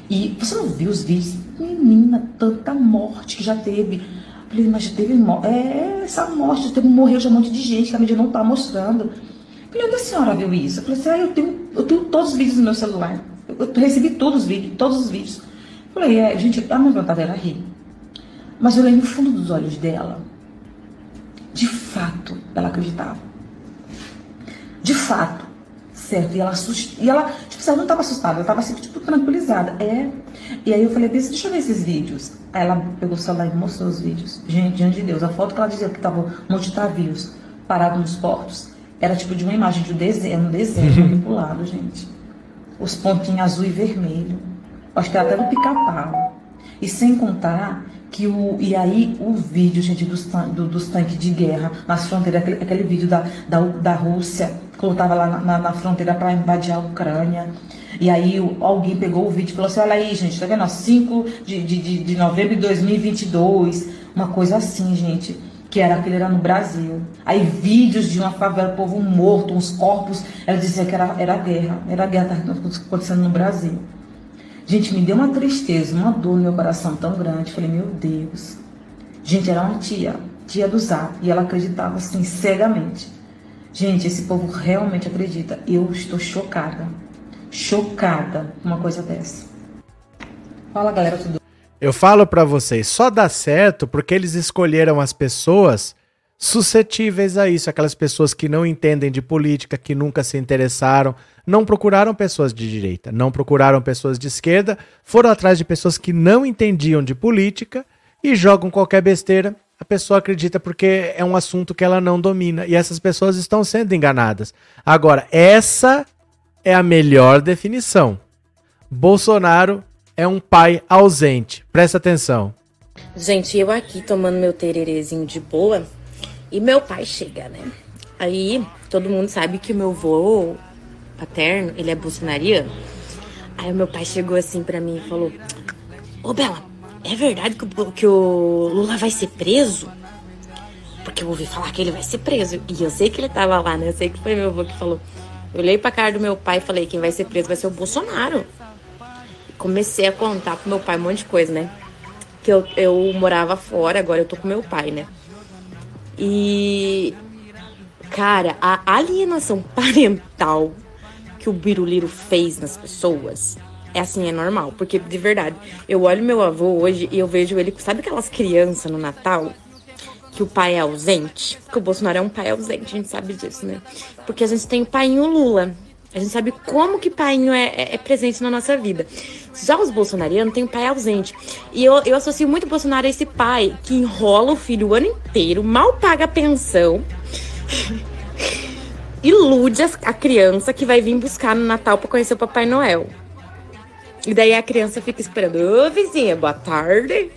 E você não viu os vídeos? Menina, tanta morte que já teve. Eu falei, mas já teve morte. É, essa morte, teve, morreu já um monte de gente que a mídia não está mostrando. Eu falei, onde a senhora viu isso? Eu falei assim, ah, eu tenho, eu tenho todos os vídeos no meu celular. Eu, eu recebi todos os vídeos, todos os vídeos. Eu falei, é, gente, a minha vontade era rir. Mas eu olhei no fundo dos olhos dela. De fato, ela acreditava. De fato, certo? E ela, assust... e ela, tipo, ela não estava assustada, ela estava assim, tipo, tranquilizada. É. E aí eu falei, deixa eu ver esses vídeos. Aí ela pegou o celular e mostrou os vídeos. Gente, diante de Deus, a foto que ela dizia que estava um monte de travios parado nos portos, era tipo de uma imagem de um desenho, um desenho manipulado, gente. Os pontinhos azul e vermelho. Acho que era até no pica-pau. E sem contar que o... E aí o vídeo, gente, dos, tan... do, dos tanques de guerra nas fronteiras, aquele, aquele vídeo da, da, da Rússia... que estava lá na, na, na fronteira para invadir a Ucrânia. E aí o, alguém pegou o vídeo e falou assim, olha aí, gente, tá vendo? Ó, cinco de novembro de dois mil e vinte e dois, uma coisa assim, gente, que era aquele era no Brasil. Aí vídeos de uma favela, povo morto, uns corpos, ela dizia que era, era guerra, era guerra que estava acontecendo no Brasil. Gente, me deu uma tristeza, uma dor no meu coração tão grande, falei, meu Deus. Gente, era uma tia, tia do Zap, e ela acreditava assim, cegamente. Gente, esse povo realmente acredita. Eu estou chocada. Chocada com uma coisa dessa. Fala, galera, tudo. Eu falo pra vocês, só dá certo porque eles escolheram as pessoas suscetíveis a isso. Aquelas pessoas que não entendem de política, que nunca se interessaram. Não procuraram pessoas de direita, não procuraram pessoas de esquerda. Foram atrás de pessoas que não entendiam de política e jogam qualquer besteira. A pessoa acredita porque é um assunto que ela não domina. E essas pessoas estão sendo enganadas. Agora, essa é a melhor definição. Bolsonaro é um pai ausente. Presta atenção. Gente, eu aqui tomando meu tererezinho de boa. E meu pai chega, né? Aí, todo mundo sabe que meu avô paterno, ele é bolsonariano. Aí meu pai chegou assim pra mim e falou... Ô, Bela... É verdade que o, que o Lula vai ser preso? Porque eu ouvi falar que ele vai ser preso. E eu sei que ele tava lá, né? Eu sei que foi meu avô que falou. Eu olhei pra cara do meu pai e falei, quem vai ser preso vai ser o Bolsonaro. Comecei a contar pro meu pai um monte de coisa, né? Que eu, eu morava fora, agora eu tô com meu pai, né? E... Cara, a alienação parental que o Biruliro fez nas pessoas... É assim, é normal, porque de verdade, eu olho meu avô hoje e eu vejo ele, sabe aquelas crianças no Natal, que o pai é ausente? Porque o Bolsonaro é um pai ausente, a gente sabe disso, né? Porque a gente tem o painho Lula, a gente sabe como que painho é, é, é presente na nossa vida. Já os bolsonarianos têm o pai ausente, e eu, eu associo muito o Bolsonaro a esse pai que enrola o filho o ano inteiro, mal paga a pensão... ilude a criança que vai vir buscar no Natal pra conhecer o Papai Noel. E daí a criança fica esperando, ô vizinha, boa tarde.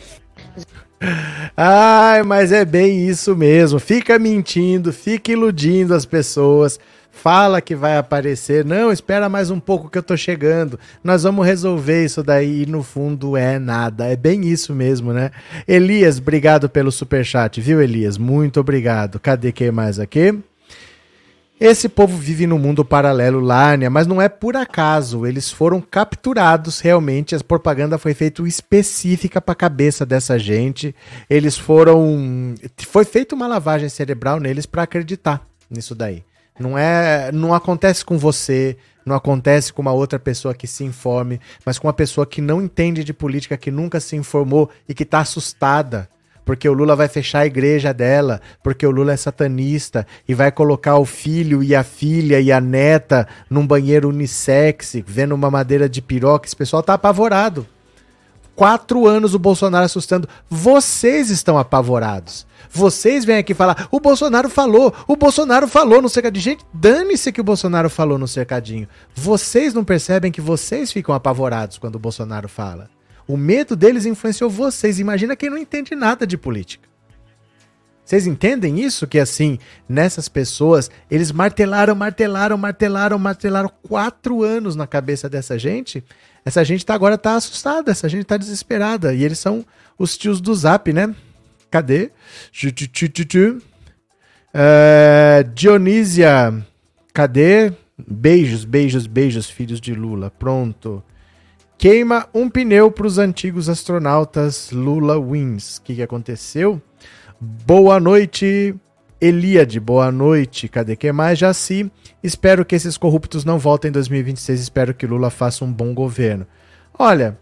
Ai, mas é bem isso mesmo. Fica mentindo, fica iludindo as pessoas. Fala que vai aparecer. Não, espera mais um pouco que eu tô chegando. Nós vamos resolver isso daí. E no fundo é nada. É bem isso mesmo, né? Elias, obrigado pelo superchat, viu, Elias? Muito obrigado. Cadê que mais aqui? Esse povo vive num mundo paralelo, Lárnia, mas não é por acaso. Eles foram capturados realmente. A propaganda foi feita específica para a cabeça dessa gente. Eles foram... Foi feita uma lavagem cerebral neles para acreditar nisso daí. Não é, não acontece com você, não acontece com uma outra pessoa que se informe, mas com uma pessoa que não entende de política, que nunca se informou e que está assustada, porque o Lula vai fechar a igreja dela, porque o Lula é satanista e vai colocar o filho e a filha e a neta num banheiro unissex, vendo uma madeira de piroca. Esse pessoal tá apavorado. Quatro anos o Bolsonaro assustando. Vocês estão apavorados. Vocês vêm aqui falar, o Bolsonaro falou, o Bolsonaro falou no cercadinho. Gente, dane-se que o Bolsonaro falou no cercadinho. Vocês não percebem que vocês ficam apavorados quando o Bolsonaro fala. O medo deles influenciou vocês. Imagina quem não entende nada de política. Vocês entendem isso? Que assim, nessas pessoas, eles martelaram, martelaram, martelaram, martelaram quatro anos na cabeça dessa gente. Essa gente tá, agora tá assustada, essa gente tá desesperada. E eles são os tios do Zap, né? Cadê? Uh, Dionísia, cadê? Beijos, beijos, beijos, filhos de Lula. Pronto. Queima um pneu para os antigos astronautas. Lula wins. O que, que aconteceu? Boa noite, Elíade. Boa noite. Cadê que mais? Jaci. Espero que esses corruptos não voltem em dois mil e vinte e seis. Espero que Lula faça um bom governo. Olha...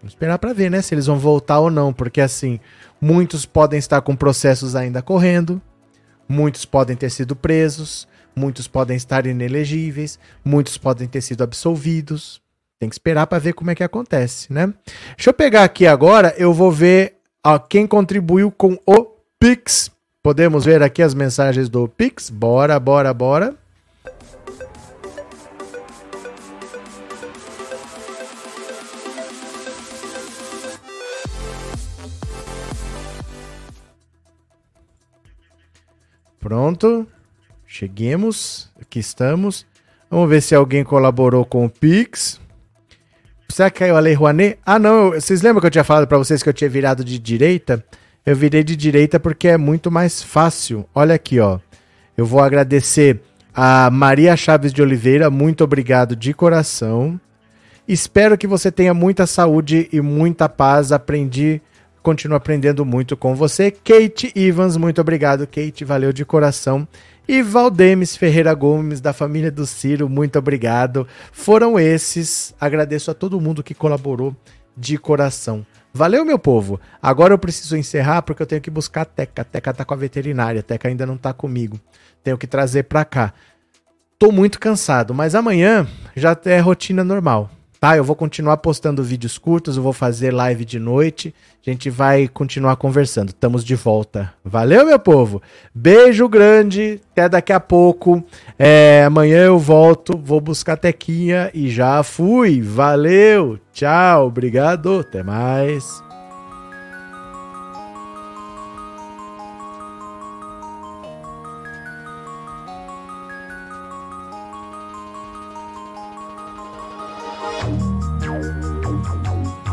Vamos esperar para ver, né, se eles vão voltar ou não, porque assim, muitos podem estar com processos ainda correndo, muitos podem ter sido presos, muitos podem estar inelegíveis, muitos podem ter sido absolvidos. Tem que esperar para ver como é que acontece, né? Deixa eu pegar aqui agora, eu vou ver ó, quem contribuiu com o Pix. Podemos ver aqui as mensagens do Pix? Bora, bora, bora. Pronto, cheguemos, aqui estamos. Vamos ver se alguém colaborou com o Pix. Será que caiu a Lei Rouanet? Ah, não, eu, vocês lembram que eu tinha falado para vocês que eu tinha virado de direita? Eu virei de direita porque é muito mais fácil. Olha aqui, ó. Eu vou agradecer a Maria Chaves de Oliveira, muito obrigado de coração. Espero que você tenha muita saúde e muita paz, aprendi... Continuo aprendendo muito com você. Kate Evans, muito obrigado, Kate, valeu de coração. E Valdemes Ferreira Gomes, da família do Ciro, muito obrigado. Foram esses, agradeço a todo mundo que colaborou de coração. Valeu, meu povo. Agora eu preciso encerrar porque eu tenho que buscar a Teca. A Teca tá com a veterinária, a Teca ainda não tá comigo. Tenho que trazer pra cá. Tô muito cansado, mas amanhã já é rotina normal. Tá, eu vou continuar postando vídeos curtos, eu vou fazer live de noite, a gente vai continuar conversando. Estamos de volta. Valeu, meu povo! Beijo grande, até daqui a pouco. É, amanhã eu volto, vou buscar a Tequinha e já fui. Valeu, tchau, obrigado, até mais. Don't, don't, don't.